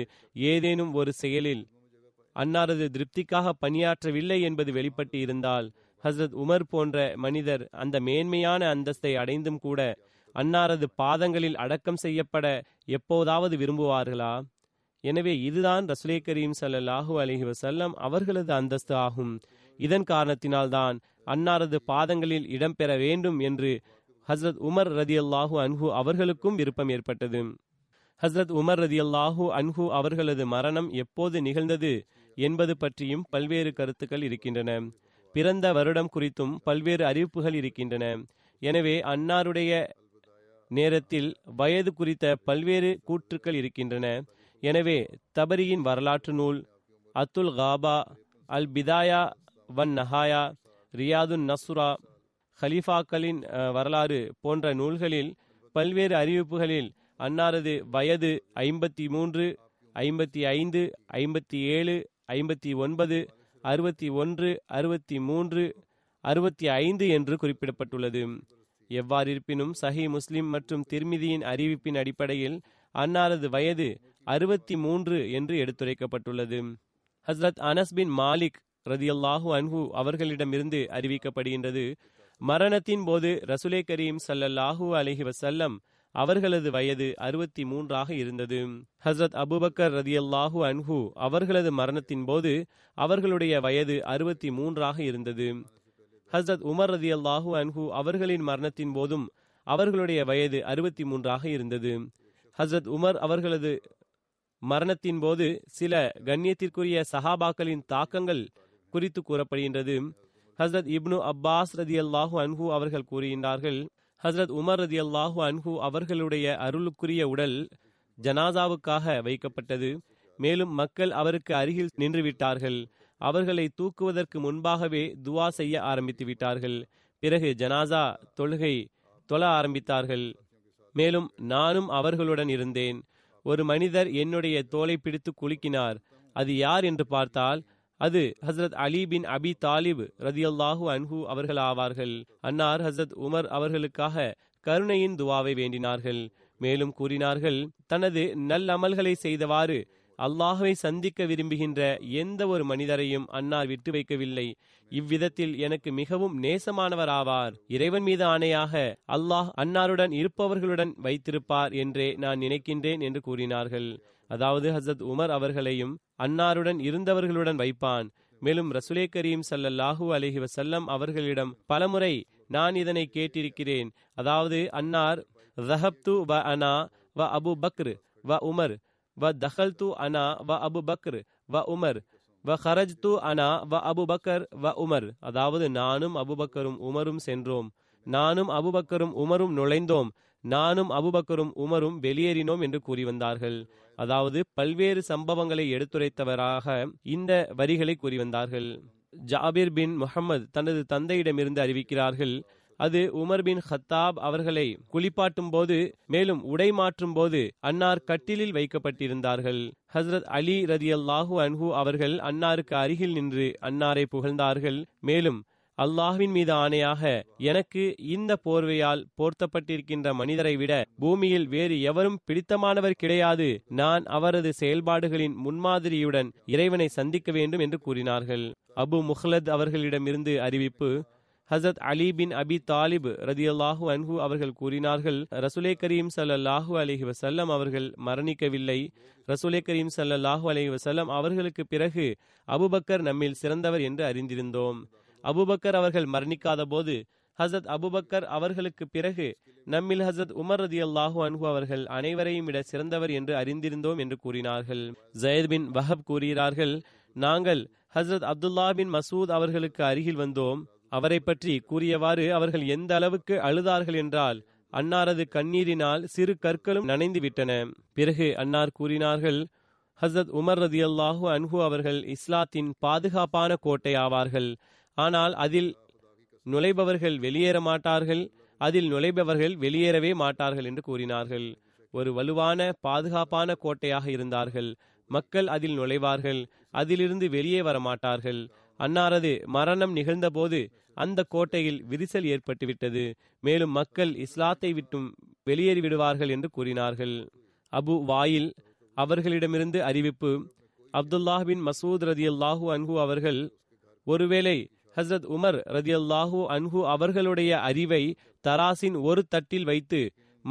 ஏதேனும் ஒரு செயலில் அன்னாரது திருப்திக்காக பணியாற்றவில்லை என்பது வெளிப்பட்டு இருந்தால் ஹஸ்ரத் உமர் போன்ற மனிதர் அந்த மேன்மையான அந்தஸ்தை அடைந்தும் கூட அன்னாரது பாதங்களில் அடக்கம் செய்யப்பட எப்போதாவது விரும்புவார்களா? எனவே இதுதான் ரசுலே கரீம் ஸல்லல்லாஹு அலைஹி வஸல்லம் அவர்களது அந்தஸ்து ஆகும். இதன் காரணத்தினால்தான் அன்னாரது பாதங்களில் இடம்பெற வேண்டும் என்று ஹஸ்ரத் உமர் ரதியல்லாஹு அன்ஹு அவர்களுக்கும் விருப்பம் ஏற்பட்டது. ஹஸ்ரத் உமர் ரதியல்லாஹு அன்ஹு அவர்களது மரணம் எப்போது நிகழ்ந்தது என்பது பற்றியும் பல்வேறு கருத்துக்கள் இருக்கின்றன. பிறந்த வருடம் குறித்தும் பல்வேறு அறிவிப்புகள் இருக்கின்றன. எனவே அன்னாருடைய நேரத்தில் வயது குறித்த பல்வேறு கூற்றுக்கள் இருக்கின்றன. எனவே தபரியின் வரலாற்று நூல், அத்துல் காபா, அல் பிதாயா வன் நஹாயா, ரியாதுன் நசுரா, ஹலீஃபாக்களின் வரலாறு போன்ற நூல்களில் பல்வேறு அறிவிப்புகளில் அன்னாரது வயது 53, 55, 57, 59, 61, 63, 65 என்று குறிப்பிடப்பட்டுள்ளது. எவ்வாறிருப்பினும் சஹி முஸ்லிம் மற்றும் திர்மிதியின் அறிவிப்பின் அடிப்படையில் அன்னாரது வயது 63 என்று எடுத்துரைக்கப்பட்டுள்ளது. ஹஸ்ரத் அனஸ் பின் மாலிக் ரதியல்லாஹு அன்ஹு அவர்களிடமிருந்து அறிவிக்கப்படுகின்றது, மரணத்தின் போது ரசுலே கரீம் ஸல்லல்லாஹு அலைஹி வஸல்லம் அவர்களது வயது 63 இருந்தது. ஹஸ்ரத் அபூபக்கர் ரதியல்லாஹு அன்ஹு அவர்களது மரணத்தின் போது அவர்களுடைய வயது 63 இருந்தது. ஹஸ்ரத் உமர் ரதியல்லாஹு அன்ஹு அவர்களின் மரணத்தின் போதும் அவர்களுடைய வயது 63 இருந்தது. ஹஸ்ரத் உமர் அவர்களது மரணத்தின் போது சில கண்ணியத்திற்குரிய சஹாபாக்களின் தாக்கங்கள் குறித்து கூறப்படுகின்றது. ஹஸ்ரத் இப்னு அப்பாஸ் ரதியல்லாஹு அன்ஹு அவர்கள் கூறுகின்றார்கள், ஹஸ்ரத் உமர் ரதியல்லாஹு அன்ஹு அவர்களுடைய அருளுக்குரிய உடல் ஜனாசாவுக்காக வைக்கப்பட்டது. மேலும் மக்கள் அவருக்கு அருகில் நின்றுவிட்டார்கள். அவர்களை தூக்குவதற்கு முன்பாகவே துவா செய்ய ஆரம்பித்து விட்டார்கள். பிறகு ஜனாசா தொழுகை தொழ ஆரம்பித்தார்கள். மேலும் நானும் அவர்களுடன் இருந்தேன். ஒரு மனிதர் என்னுடைய தோலை பிடித்து குலுக்கினார். அது யார் என்று பார்த்தால் அது ஹஸ்ரத் அலி பின் அபி தாலிப் ரதியல்லாஹு அன்ஹு அவர்கள் ஆவார்கள். அன்னார் ஹஸ்ரத் உமர் அவர்களுக்காக கருணையின் துவாவை வேண்டினார்கள். மேலும் கூறினார்கள், தனது நல்லமல்களை செய்தவாறு அல்லாஹுவை சந்திக்க விரும்புகின்ற எந்த ஒரு மனிதரையும் அன்னார் விட்டு வைக்கவில்லை. இவ்விதத்தில் எனக்கு மிகவும் நேசமானவர் ஆவார். இறைவன் மீது ஆணையாக அல்லாஹ் அன்னாருடன் இருப்பவர்களுடன் வைத்திருப்பார் என்றே நான் நினைக்கின்றேன் என்று கூறினார்கள். அதாவது ஹஸ்ரத் உமர் அவர்களையும் அன்னாருடன் இருந்தவர்களுடன் வைப்பான். மேலும் ரசுலே கரீம் ஸல்லல்லாஹு அலைஹி வஸல்லம் அவர்களிடம் பலமுறை நான் இதனை கேட்டிருக்கிறேன். அதாவது அன்னார் ரஹப்து வ அனா வ அபு பக்ர் வ உமர் வ தஹல்து அனா வ அபு பக்ர் வ உமர் வ ஹரஜ்து அனா வ அபு பக்கர் வ உமர். அதாவது நானும் அபுபக்கரும் உமரும் சென்றோம், நானும் அபுபக்கரும் உமரும் நுழைந்தோம், நானும் அபுபக்கரும் உமரும் வெளியேறினோம் என்று கூறி வந்தார்கள். அதாவது பல்வேறு சம்பவங்களை எடுத்துரைத்தவராக இந்த வரிகளை கூறி வந்தார்கள். ஜாபிர் பின் முஹம்மது தனது தந்தையிடமிருந்து அறிவிக்கிறார்கள், அது உமர் பின் ஹத்தாப் அவர்களை குளிப்பாட்டும் போது மேலும் உடை மாற்றும் போது அன்னார் கட்டிலில் வைக்கப்பட்டிருந்தார்கள். ஹஸ்ரத் அலி ரதியல்லாஹு அன்ஹு அவர்கள் அன்னாருக்கு அருகில் நின்று அன்னாரை புகழ்ந்தார்கள். மேலும் அல்லாஹ்வின் மீது ஆணையாக, எனக்கு இந்த போர்வையால் போர்த்தப்பட்டிருக்கின்ற மனிதரை விட பூமியில் வேறு எவரும் பிடித்தமானவர் கிடையாது. நான் அவரது செயல்பாடுகளின் முன்மாதிரியுடன் இறைவனை சந்திக்க வேண்டும் என்று கூறினார்கள். அபு முஹ்லத் அவர்களிடமிருந்து அறிவிப்பு. ஹசரத் அலி பின் அபி தாலிப் ரதியல்லாஹு அன்ஹு அவர்கள் கூறினார்கள், ரசூலே கரீம் ஸல்லல்லாஹு அலைஹி வஸல்லம் அவர்கள் மரணிக்கவில்லை. ரசூலே கரீம் ஸல்லல்லாஹு அலைஹி வஸல்லம் அவர்களுக்கு பிறகு அபுபக்கர் நம்மில் சிறந்தவர் என்று அறிந்திருந்தோம். அபுபக்கர் அவர்கள் மரணிக்காத போது ஹசரத் அபுபக்கர் அவர்களுக்கு பிறகு நம்மில் ஹசரத் உமர் ரதியல்லாஹு அன்ஹு அவர்கள் அனைவரையும் விட சிறந்தவர் என்று அறிந்திருந்தோம் என்று கூறினார்கள். ஜயத் பின் வஹப் கூறுகிறார்கள், நாங்கள் ஹசரத் அப்துல்லா பின் மசூத் அவர்களுக்கு அருகில் வந்தோம். அவரை பற்றி கூறியவாறு அவர்கள் எந்த அளவுக்கு அழுதார்கள் என்றால் அன்னாரது கண்ணீரினால் சிறு கற்களும் நனைந்து விட்டன. பிறகு அன்னார் கூறினார்கள், ஹசரத் உமர் ரதியல்லாஹு அன்ஹு அவர்கள் இஸ்லாத்தின் பாதுகாப்பான கோட்டை ஆவார்கள். ஆனால் அதில் நுழைபவர்கள் வெளியேற மாட்டார்கள், அதில் நுழைபவர்கள் வெளியேறவே மாட்டார்கள் என்று கூறினார்கள். ஒரு வலுவான பாதுகாப்பான கோட்டையாக இருந்தார்கள். மக்கள் அதில் நுழைவார்கள், அதிலிருந்து வெளியே வரமாட்டார்கள். அன்னாரது மரணம் நிகழ்ந்தபோது அந்த கோட்டையில் விரிசல் ஏற்பட்டுவிட்டது. மேலும் மக்கள் இஸ்லாத்தை விட்டும் வெளியேறிவிடுவார்கள் என்று கூறினார்கள். அபு வாயில் அவர்களிடமிருந்து அறிவிப்பு. அப்துல்லாஹ் பின் மசூத் ரதியல்லாஹு அன்ஹு அவர்கள், ஒருவேளை ஹஸ்ரத் உமர் ரதியல்லாஹு அன்ஹு அவர்களுடைய அறிவை தராசின் ஒரு தட்டில் வைத்து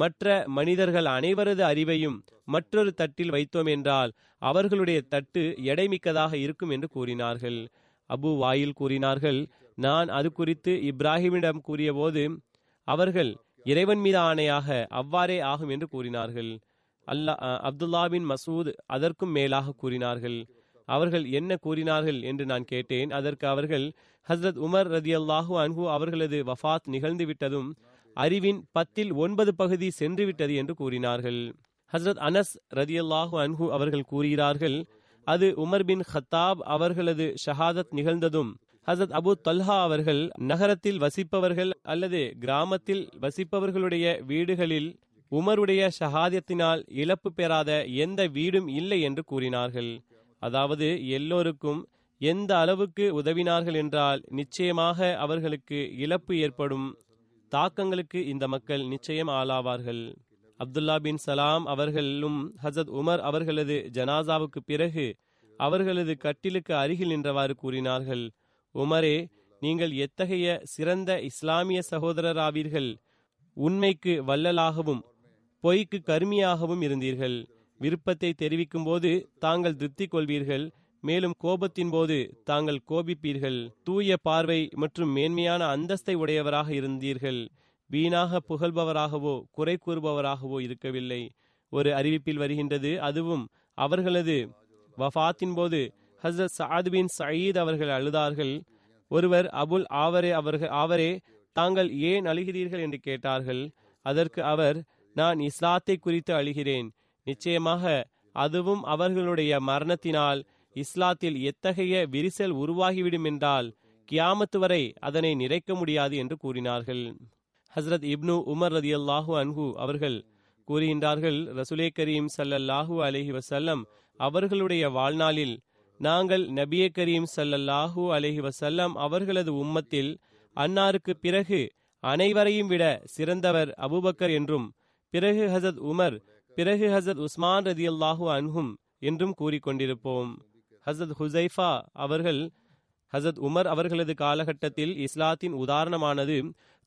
மற்ற மனிதர்கள் அனைவரது அறிவையும் மற்றொரு தட்டில் வைத்தோம் என்றால் அவர்களுடைய தட்டு எடைமிக்கதாக இருக்கும் என்று கூறினார்கள். அபு வாயில் கூறினார்கள், நான் அது குறித்து இப்ராஹிமிடம் கூறியபோது அவர்கள் இறைவன் மீது ஆணையாக அவ்வாறே ஆகும் என்று கூறினார்கள். அப்துல்லா பின் மசூத் அதற்கும் மேலாக கூறினார்கள். அவர்கள் என்ன கூறினார்கள் என்று நான் கேட்டேன். அதற்கு அவர்கள், ஹஸ்ரத் உமர் ரதியல்லாஹு அன்ஹு அவர்களது வஃபாத் நிகழ்ந்து விட்டதும் அறிவின் 10% சென்று விட்டது என்று கூறினார்கள். ஹஸ்ரத் அனஸ் ரதியல்லாஹு அன்ஹு அவர்கள் கூறுகிறார்கள், அது உமர் பின் ஹத்தாப் அவர்களது ஷஹாதத் நிகழ்ந்ததும் ஹசரத் அபு தல்ஹா அவர்கள் நகரத்தில் வசிப்பவர்கள் அல்லது கிராமத்தில் வசிப்பவர்களுடைய வீடுகளில் உமருடைய ஷஹாதத்தினால் இழப்பு பெறாத எந்த வீடும் இல்லை என்று கூறினார்கள். அதாவது எல்லோருக்கும் எந்த அளவுக்கு உதவினார்கள் என்றால் நிச்சயமாக அவர்களுக்கு இழப்பு ஏற்படும் தாக்கங்களுக்கு இந்த மக்கள் நிச்சயம் ஆளாவார்கள். அப்துல்லா பின் சலாம் அவர்களும் ஹசத் உமர் அவர்களது ஜனாசாவுக்கு பிறகு அவர்களது கட்டிலுக்கு அருகில் நின்றவாறு கூறினார்கள், உமரே, நீங்கள் எத்தகைய சிறந்த இஸ்லாமிய சகோதரராவீர்கள். உண்மைக்கு வள்ளலாகவும் பொய்க்கு கருமியாகவும் இருந்தீர்கள். விருப்பத்தை தெரிவிக்கும் போது தாங்கள் திருப்தி கொள்வீர்கள், மேலும் கோபத்தின் போது தாங்கள் கோபிப்பீர்கள். தூய பார்வை மற்றும் மேன்மையான அந்தஸ்தை உடையவராக இருந்தீர்கள். வீணாக புகழ்பவராகவோ குறை கூறுபவராகவோ இருக்கவில்லை. ஒரு அறிவிப்பில் வருகின்றது, அதுவும் அவர்களது வஃபாத்தின் போது ஹசரத் சஅத் பின் சயீத் அவர்கள் அழுதார்கள். ஒருவர் அபுல் ஆவரே தாங்கள் ஏன் அழுகிறீர்கள் என்று கேட்டார்கள். அதற்கு அவர், நான் இஸ்லாத்தை குறித்து அழுகிறேன். நிச்சயமாக அதுவும் அவர்களுடைய மரணத்தினால் இஸ்லாத்தில் எத்தகைய விரிசல் உருவாகிவிடும் என்றால் கியாமத்து வரை அதனை நிறைக்க முடியாது என்று கூறினார்கள். ஹஸ்ரத் இப்னு உமர் ரதியல்லாஹு அன்ஹு அவர்கள் கூறுகின்றார்கள், ரசூலே கரீம் ஸல்லல்லாஹு அலைஹி வஸல்லம் அவர்களுடைய வாழ்நாளில் நாங்கள் நபியே கரீம் ஸல்லல்லாஹு அலைஹி வஸல்லம் அவர்களது உம்மத்தில் அன்னாருக்கு பிறகு அனைவரையும் விட சிறந்தவர் அபூபக்கர் என்றும், பிறகு ஹசத் உமர், பிறகு ஹசத் உஸ்மான் ரதியல்லாஹு அன்ஹும் என்றும் கூறிக்கொண்டிருப்போம். ஹசத் ஹுசைஃபா அவர்கள், ஹசத் உமர் அவர்களது காலகட்டத்தில் இஸ்லாத்தின் உதாரணமானது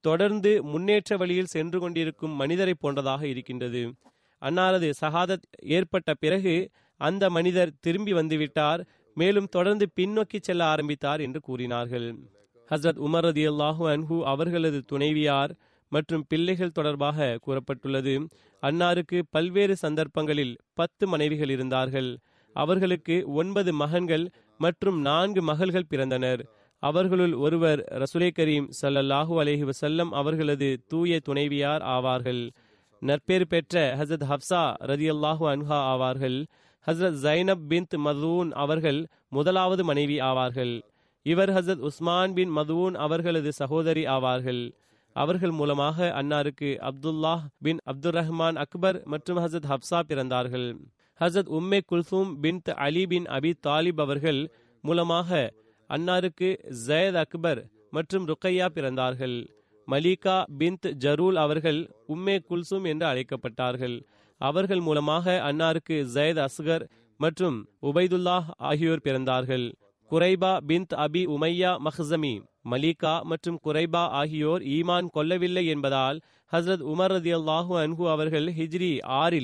தொடர்ந்து முன்னேற்ற வழியில் சென்று கொண்டிருக்கும் மனிதரை போன்றதாக இருக்கின்றது. அன்னாரது சஹாதத் ஏற்பட்ட பிறகு அந்த மனிதர் திரும்பி வந்துவிட்டார், மேலும் தொடர்ந்து பின்னோக்கி செல்ல ஆரம்பித்தார் என்று கூறினார்கள். ஹசரத் உமர் ரதியல்லாஹு அன்ஹு அவர்களது துணைவியார் மற்றும் பிள்ளைகள் தொடர்பாக கூறப்பட்டுள்ளது. அன்னாருக்கு பல்வேறு சந்தர்ப்பங்களில் 10 மனைவிகள் இருந்தார்கள். அவர்களுக்கு 9 மகன்கள் மற்றும் 4 மகள்கள் பிறந்தனர். அவர்களுள் ஒருவர் ரசூலே கரீம் ஸல்லல்லாஹு அலைஹி வஸல்லம் அவர்களது தூய துணைவியார் ஆவார்கள். நற்பேறு பெற்ற ஹசரத் ஹப்சா ரதியல்லாஹு அன்ஹா ஆவார்கள். ஹசரத் ஜைனப் பின்த் மதூன் அவர்கள் முதலாவது மனைவி ஆவார்கள். இவர் ஹசரத் உஸ்மான் பின் மதூன் அவர்களது சகோதரி ஆவார்கள். அவர்கள் மூலமாக அன்னாருக்கு அப்துல்லாஹ் பின் அப்துல் ரஹ்மான் அக்பர் மற்றும் ஹசரத் ஹப்சா பிறந்தார்கள். ஹசரத் உம்மே குல்சூம் பின்த் அலி பின் அபி தாலிப் அவர்கள் மூலமாக அன்னாருக்கு ஜயத் அக்பர் மற்றும் ருக்கையா பிறந்தார்கள். மலிகா பிந்த் ஜரூல் அவர்கள் உம்மே குல்சும் என்று அழைக்கப்பட்டார்கள். அவர்கள் மூலமாக அன்னாருக்கு ஜயத் அஸ்கர் மற்றும் உபைதுல்லாஹ் ஆகியோர் பிறந்தார்கள். குரைபா பிந்த் அபி உமையா மஹ்சமி, மலிகா மற்றும் குரைபா ஆகியோர் ஈமான் கொள்ளவில்லை என்பதால் ஹசரத் உமர் ரதியல்லாஹு அன்ஹு அவர்கள் ஹிஜ்ரி 6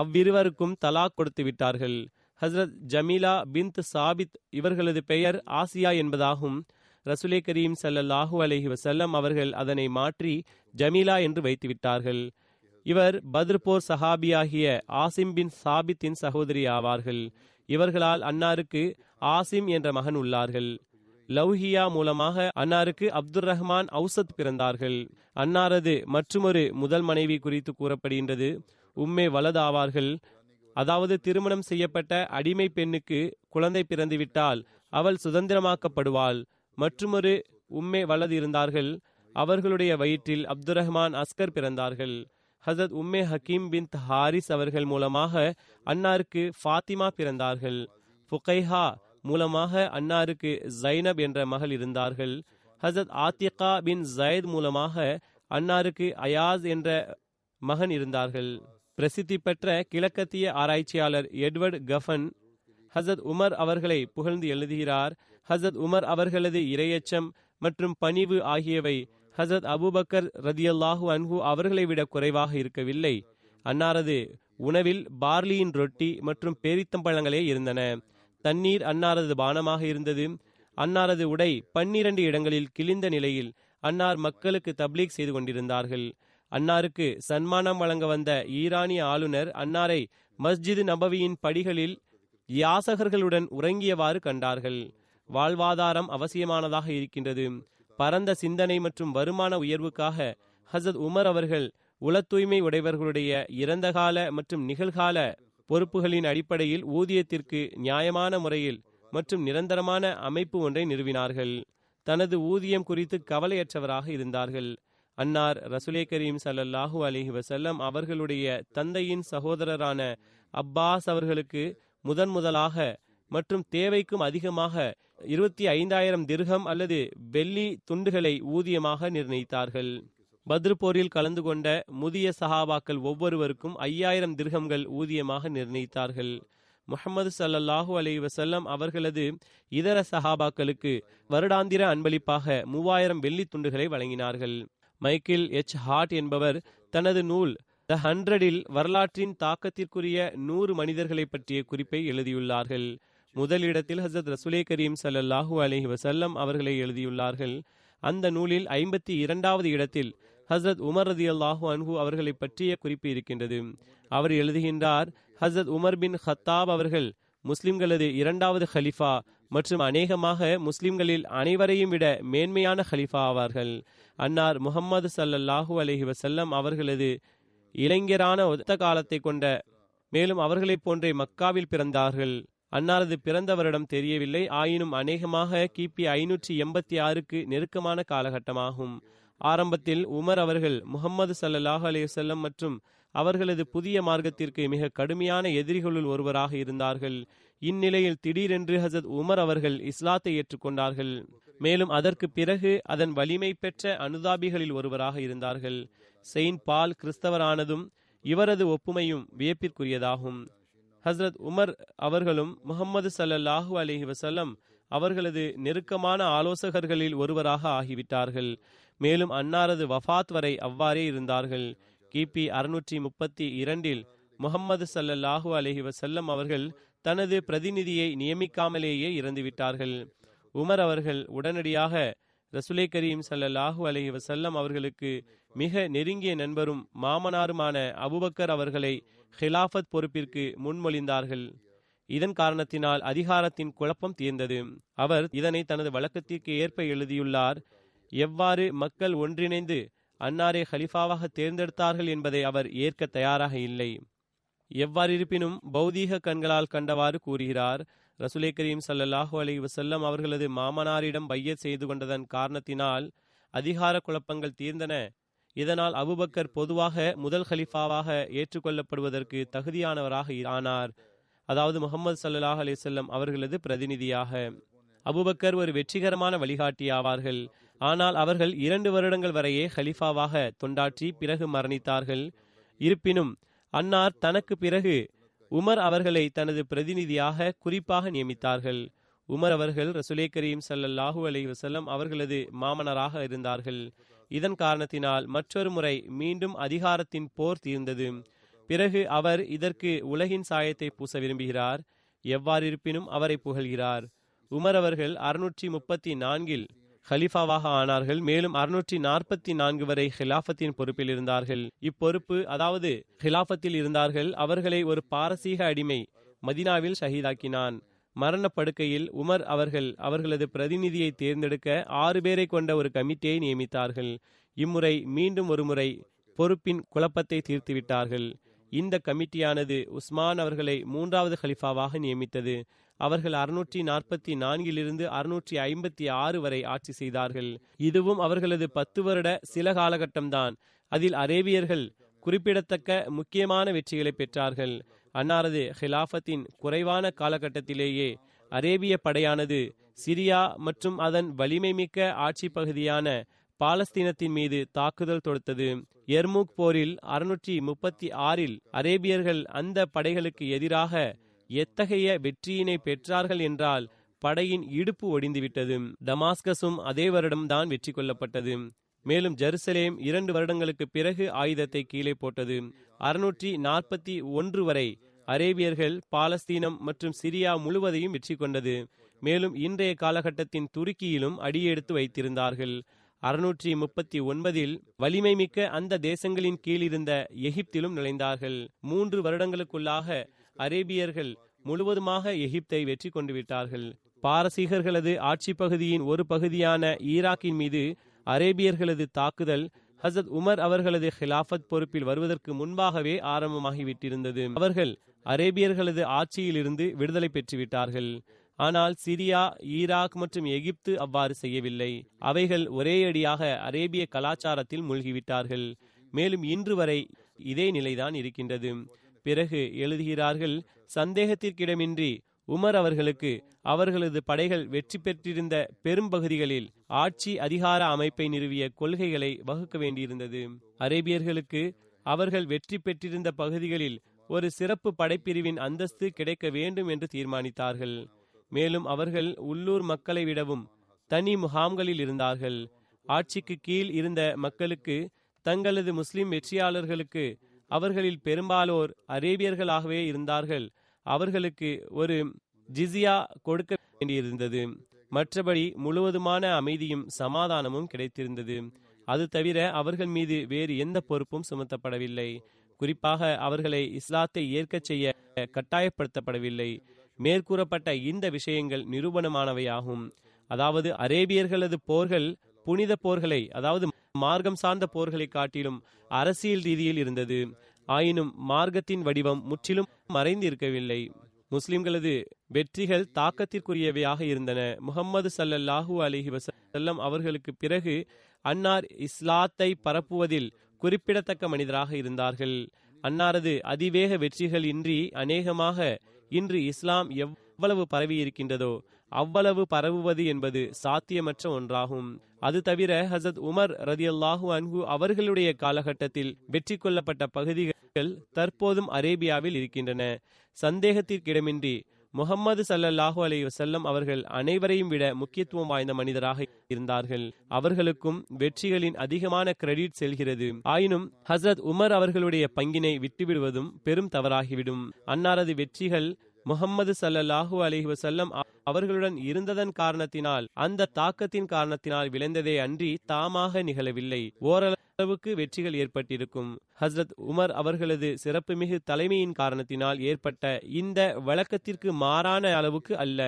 அவ்விருவருக்கும் தலாக் கொடுத்து விட்டார்கள். ஹசரத் ஜமீலா பிந்த் சாபித் இவர்களது பெயர் ஆசியா என்பதாகும். ரசூலே கரீம் ஸல்லல்லாஹு அலைஹி வஸல்லம் அவர்கள் அதனை மாற்றி ஜமீலா என்று வைத்துவிட்டார்கள். இவர் பத்ர்போர் சஹாபியாகிய ஆசிம் பின் சாபித்தின் சகோதரி ஆவார்கள். இவர்களால் அன்னாருக்கு ஆசிம் என்ற மகன் உள்ளார்கள். லௌஹியா மூலமாக அன்னாருக்கு அப்துர் ரஹ்மான் அவுசத் பிறந்தார்கள். அன்னாரது மற்றொரு முதல் மனைவி குறித்து கூறப்படுகின்றது. உம்மே வலது ஆவார்கள். அதாவது திருமணம் செய்யப்பட்ட அடிமை பெண்ணுக்கு குழந்தை பிறந்துவிட்டால் அவள் சுதந்திரமாக்கப்படுவாள். மற்றொரு உம்மே வலது இருந்தார்கள். அவர்களுடைய வயிற்றில் அப்துர் ரஹ்மான் அஸ்கர் பிறந்தார்கள். ஹசரத் உம்மே ஹக்கீம் பின் ஹாரிஸ் அவர்கள் மூலமாக அன்னாருக்கு ஃபாத்திமா பிறந்தார்கள். ஃபுகைஹா மூலமாக அன்னாருக்கு ஜைனப் என்ற மகள் இருந்தார்கள். ஹசரத் ஆத்திகா பின் ஜயத் மூலமாக அன்னாருக்கு அயாஸ் என்ற மகன் இருந்தார்கள். பிரசித்தி பெற்ற கிழக்கத்திய ஆராய்ச்சியாளர் எட்வர்ட் கஃபன் ஹசரத் உமர் அவர்களை புகழ்ந்து எழுதுகிறார். ஹசரத் உமர் அவர்களது இரையச்சம் மற்றும் பணிவு ஆகியவை ஹசரத் அபூபக்கர் ரதியல்லாஹு அன்ஹு அவர்களை விட குறைவாக இருக்கவில்லை. அன்னாரது உணவில் பார்லியின் ரொட்டி மற்றும் பேரித்தம்பழங்களே இருந்தன. தண்ணீர் அன்னாரது பானமாக இருந்தது. அன்னாரது உடை 12 இடங்களில் கிழிந்த நிலையில் அன்னார் மக்களுக்கு தப்லீக் செய்து கொண்டிருந்தார்கள். அன்னாருக்கு சன்மானம் வழங்க வந்த ஈரானிய ஆளுநர் அன்னாரை மஸ்ஜிது நபவியின் படிகளில் யாசகர்களுடன் உறங்கியவாறு கண்டார்கள். வாழ்வாதாரம் அவசியமானதாக இருக்கின்றது. பரந்த சிந்தனை மற்றும் வருமான உயர்வுக்காக ஹசரத் உமர் அவர்கள் உள தூய்மை உடையவர்களுடைய இறந்தகால மற்றும் நிகழ்கால பொறுப்புகளின் அடிப்படையில் ஊதியத்திற்கு நியாயமான முறையில் மற்றும் நிரந்தரமான அமைப்பு ஒன்றை நிறுவினார்கள். தனது ஊதியம் குறித்து கவலையற்றவராக இருந்தார்கள். அன்னார் ரசூலே கரீம் ஸல்லல்லாஹு அலைஹி வஸல்லம் அவர்களுடைய தந்தையின் சகோதரரான அப்பாஸ் அவர்களுக்கு முதன் முதலாக மற்றும் தேவைக்கும் அதிகமாக 25,000 திர்ஹம் அல்லது வெள்ளி துண்டுகளை ஊதியமாக நிர்ணயித்தார்கள். பத்ர் போரில் கலந்து கொண்ட முதிய சஹாபாக்கள் ஒவ்வொருவருக்கும் 5,000 திர்ஹம்கள் ஊதியமாக நிர்ணயித்தார்கள். முஹம்மது ஸல்லல்லாஹு அலைஹி வஸல்லம் அவர்களது இதர சஹாபாக்களுக்கு வருடாந்திர அன்பளிப்பாக 3,000 வெள்ளி துண்டுகளை வழங்கினார்கள். மைக்கேல் எச் ஹார்ட் என்பவர் தனது நூல் த 100 வரலாற்றின் தாக்கத்திற்குரிய 100 மனிதர்களை பற்றிய குறிப்பை எழுதியுள்ளார்கள். முதலிடத்தில் ஹசரத் ரசூலே கரீம் ஸல்லல்லாஹு அலைஹி வஸல்லம் அவர்களை எழுதியுள்ளார்கள். அந்த நூலில் 52வது இடத்தில் ஹசரத் உமர் ரதியல்லாஹு அன்ஹு அவர்களை பற்றிய குறிப்பு இருக்கின்றது. அவர் எழுதுகின்றார், ஹசரத் உமர் பின் ஹத்தாப் அவர்கள் முஸ்லிம்களது 2வது ஹலிஃபா மற்றும் அநேகமாக முஸ்லிம்களில் அனைவரையும் விட மேன்மையான ஹலிஃபா ஆவார்கள். அன்னார் முஹம்மது ஸல்லல்லாஹு அலைஹி வஸல்லம் அவர்களது இளைஞரான ஒத்த காலத்தை கொண்ட மேலும் அவர்களைப் போன்றே மக்காவில் பிறந்தார்கள். அன்னாரது பிறந்த வருடம் தெரியவில்லை. ஆயினும் அநேகமாக கிபி 586 நெருக்கமான காலகட்டமாகும். ஆரம்பத்தில் உமர் அவர்கள் முஹம்மது ஸல்லல்லாஹு அலைஹி வஸல்லம் மற்றும் அவர்களது புதிய மார்க்கத்திற்கு மிக கடுமையான எதிரிகளுள் ஒருவராக இருந்தார்கள். இந்நிலையில் திடீரென்று ஹசரத் உமர் அவர்கள் இஸ்லாத்தை ஏற்றுக்கொண்டார்கள். மேலும் அதற்கு பிறகு அதன் வலிமை பெற்ற அனுதாபிகளில் ஒருவராக இருந்தார்கள். செயின்ட் பால் கிறிஸ்தவரானதும் இவரது ஒப்புமையும் வியப்பிற்குரியதாகும். ஹசரத் உமர் அவர்களும் முஹம்மது ஸல்லல்லாஹு அலைஹி வஸல்லம் அவர்களது நெருக்கமான ஆலோசகர்களில் ஒருவராக ஆகிவிட்டார்கள். மேலும் அன்னாரது வஃபாத் வரை அவ்வாறே இருந்தார்கள். கிபி 632 முஹம்மது ஸல்லல்லாஹு அலைஹி வஸல்லம் அவர்கள் தனது பிரதிநிதியை நியமிக்காமலேயே இறந்துவிட்டார்கள். உமர் அவர்கள் உடனடியாக ரசூலே கரீம் ஸல்லல்லாஹு அலைஹி வஸல்லம் அவர்களுக்கு மிக நெருங்கிய நண்பரும் மாமனாருமான அபூபக்கர் அவர்களை ஹிலாஃபத் பொறுப்பிற்கு முன்மொழிந்தார்கள். இதன் காரணத்தினால் அதிகாரத்தின் குழப்பம் தீர்ந்தது. அவர் இதனை தனது வழக்கத்திற்கு ஏற்ப எழுதியுள்ளார். எவ்வாறு மக்கள் ஒன்றிணைந்து அன்னாரை ஹலிஃபாவாக தேர்ந்தெடுத்தார்கள் என்பதை அவர் ஏற்க தயாராக இல்லை. எவ்வாறிருப்பினும் பௌதீக கண்களால் கண்டவாறு கூறுகிறார். ரசூலே கரீம் ஸல்லல்லாஹு அலைஹி வஸல்லம் அவர்களது மாமனாரிடம் பையத் செய்து கொண்டதன் காரணத்தினால் அதிகார குழப்பங்கள் தீர்ந்தன. இதனால் அபூபக்கர் பொதுவாக முதல் ஹலிஃபாவாக ஏற்றுக்கொள்ளப்படுவதற்கு தகுதியானவராக ஆனார். அதாவது முஹம்மது ஸல்லல்லாஹு அலைஹி வஸல்லம் அவர்களது பிரதிநிதியாக. அபூபக்கர் ஒரு வெற்றிகரமான வழிகாட்டி ஆவார்கள். ஆனால் அவர்கள் 2 வருடங்கள் வரையே ஹலிஃபாவாக தொண்டாற்றி பிறகு மரணித்தார்கள். இருப்பினும் அன்னார் தனக்கு பிறகு உமர் அவர்களை தனது பிரதிநிதியாக குறிப்பாக நியமித்தார்கள். உமர் அவர்கள் ரசூலே கரீம் ஸல்லல்லாஹு அலைஹி வஸல்லம் அவர்களது மாமனராக இருந்தார்கள். இதன் காரணத்தினால் மற்றொரு முறை மீண்டும் அதிகாரத்தின் போர் தீர்ந்தது. பிறகு அவர் இதற்கு உலகின் சாயத்தை பூச விரும்புகிறார். எவ்வாறிருப்பினும் அவரை புகழ்கிறார். உமர் அவர்கள் 634 ஹலிஃபாவாக ஆனார்கள். மேலும் 644 வரை ஹிலாஃபத்தின் பொறுப்பில் இருந்தார்கள். இப்பொறுப்பு அதாவது ஹிலாஃபத்தில் இருந்தார்கள். அவர்களை ஒரு பாரசீக அடிமை மதினாவில் ஷஹீதாக்கினான். மரணப்படுக்கையில் உமர் அவர்கள் அவர்களது பிரதிநிதியை தேர்ந்தெடுக்க 6 பேரை கொண்ட ஒரு கமிட்டியை நியமித்தார்கள். இம்முறை மீண்டும் ஒரு முறை பொறுப்பின் குழப்பத்தை தீர்த்துவிட்டார்கள். இந்த கமிட்டியானது உஸ்மான் அவர்களை 3வது ஹலிஃபாவாக நியமித்தது. அவர்கள் 644 656 வரை ஆட்சி செய்தார்கள். இதுவும் அவர்களது 10 வருட சில காலகட்டம்தான். அதில் அரேபியர்கள் குறிப்பிடத்தக்க முக்கியமான வெற்றிகளை பெற்றார்கள். அன்னாரது ஹிலாஃபத்தின் குறைவான காலகட்டத்திலேயே அரேபிய படையானது சிரியா மற்றும் அதன் வலிமை மிக்க ஆட்சி பகுதியான பாலஸ்தீனத்தின் மீது தாக்குதல் தொடுத்தது. எர்முக் போரில் 636 அரேபியர்கள் அந்த படைகளுக்கு எதிராக எத்தகைய வெற்றியினை பெற்றார்கள் என்றால் படையின் இடுப்பு ஒடிந்துவிட்டது. டமாஸ்கஸும் அதே வருடம்தான் வெற்றி கொள்ளப்பட்டது. மேலும் ஜெருசலேம் 2 வருடங்களுக்கு பிறகு ஆயுதத்தை கீழே போட்டது. 641 வரை அரேபியர்கள் பாலஸ்தீனம் மற்றும் சிரியா முழுவதையும் வெற்றி கொண்டது. மேலும் இன்றைய காலகட்டத்தின் துருக்கியிலும் அடியெடுத்து வைத்திருந்தார்கள். 639 வலிமை மிக்க அந்த தேசங்களின் கீழ் இருந்த எகிப்திலும் நுழைந்தார்கள். 3 வருடங்களுக்குள்ளாக அரேபியர்கள் முழுவதுமாக எகிப்தை வெற்றி கொண்டு விட்டார்கள். பாரசீகர்களது ஆட்சி பகுதியின் ஒரு பகுதியான ஈராக்கின் மீது அரேபியர்களது தாக்குதல் ஹசத் உமர் அவர்களது ஹிலாஃபத் பொறுப்பில் வருவதற்கு முன்பாகவே ஆரம்பமாகிவிட்டிருந்தது. அவர்கள் அரேபியர்களது ஆட்சியிலிருந்து விடுதலை பெற்றுவிட்டார்கள். ஆனால் சிரியா, ஈராக் மற்றும் எகிப்து அவ்வாறு செய்யவில்லை. அவைகள் ஒரேயடியாக அரேபிய கலாச்சாரத்தில் மூழ்கிவிட்டார்கள். மேலும் இன்று வரை இதே நிலைதான் இருக்கின்றது. பிறகு எழுதுகிறார்கள், சந்தேகத்திற்கிடமின்றி உமர் அவர்களுக்கு அவர்களது படைகள் வெற்றி பெற்றிருந்த பெரும்பகுதிகளில் ஆட்சி அதிகார அமைப்பை நிறுவிய கொள்கைகளை வகுக்க வேண்டியிருந்தது. அரேபியர்களுக்கு அவர்கள் வெற்றி பெற்றிருந்த பகுதிகளில் ஒரு சிறப்பு படைப்பிரிவின் அந்தஸ்து கிடைக்க வேண்டும் என்று தீர்மானித்தார்கள். மேலும் அவர்கள் உள்ளூர் மக்களை விடவும் தனி முகாம்களில் இருந்தார்கள். ஆட்சிக்கு கீழ் இருந்த மக்களுக்கு தங்களது முஸ்லிம் வெற்றியாளர்களுக்கு அவர்களில் பெரும்பாலோர் அரேபியர்களாகவே இருந்தார்கள். அவர்களுக்கு ஒரு ஜிசியா கொடுக்க வேண்டியிருந்தது. மற்றபடி முழுவதுமான அமைதியும் சமாதானமும் கிடைத்திருந்தது. அது தவிர அவர்கள் மீது வேறு எந்த பொறுப்பும் சுமத்தப்படவில்லை. குறிப்பாக அவர்களை இஸ்லாத்தை ஏற்க செய்ய கட்டாயப்படுத்தப்படவில்லை. மேற்கூறப்பட்ட இந்த விஷயங்கள் நிரூபணமானவையாகும். அதாவது அரேபியர்களது போர்கள் புனித போர்களை, அதாவது மார்க்கம் சார்ந்த போர்களை காட்டிலும் அரசியல் ரீதியில் இருந்தது. ஆயினும் மார்க்கத்தின் வடிவம் முற்றிலும் மறைந்து இருக்கவில்லை. முஸ்லிம்களது வெற்றிகள் தாக்கத்திற்குரியவையாக இருந்தன. முஹம்மது ஸல்லல்லாஹு அலைஹி வஸல்லம் அவர்களுக்கு பிறகு அன்னார் இஸ்லாத்தை பரப்புவதில் குறிப்பிடத்தக்க மனிதராக இருந்தார்கள். அன்னாரது அதிவேக வெற்றிகள் இன்றி அநேகமாக இன்று இஸ்லாம் எவ்வளவு பரவி இருக்கின்றதோ அவ்வளவு பரவுவது என்பது சாத்தியமற்ற ஒன்றாகும். அது தவிர ஹசத் உமர் ரதியல்லாஹு அன்ஹு அவர்களுடைய காலகட்டத்தில் வெற்றி கொள்ளப்பட்ட பகுதிகள் தற்போதும் அரேபியாவில் இருக்கின்றன. சந்தேகத்திற்கிடமின்றி முஹம்மது ஸல்லல்லாஹு அலைஹி வஸல்லம் அவர்கள் அனைவரையும் விட முக்கியத்துவம் வாய்ந்த மனிதராக இருந்தார்கள். அவர்களுக்கும் வெற்றிகளின் அதிகமான கிரெடிட் செல்கிறது. ஆயினும் ஹசரத் உமர் அவர்களுடைய பங்கினை விட்டுவிடுவதும் பெரும் தவறாகிவிடும். அன்னாரது வெற்றிகள் முஹம்மது ஸல்லல்லாஹு அலைஹி வஸல்லம் அவர்களுடன் இருந்ததன் காரணத்தினால், அந்த தாக்கத்தின் காரணத்தினால் விளைந்ததே அன்றி தாமாக நிகழவில்லை. ஓரளவுக்கு வெற்றிகள் ஏற்பட்டிருக்கும். ஹஸ்ரத் உமர் அவர்களது சிறப்புமிகு தலைமையின் காரணத்தினால் ஏற்பட்ட இந்த வழக்கத்திற்கு மாறான அளவுக்கு அல்ல.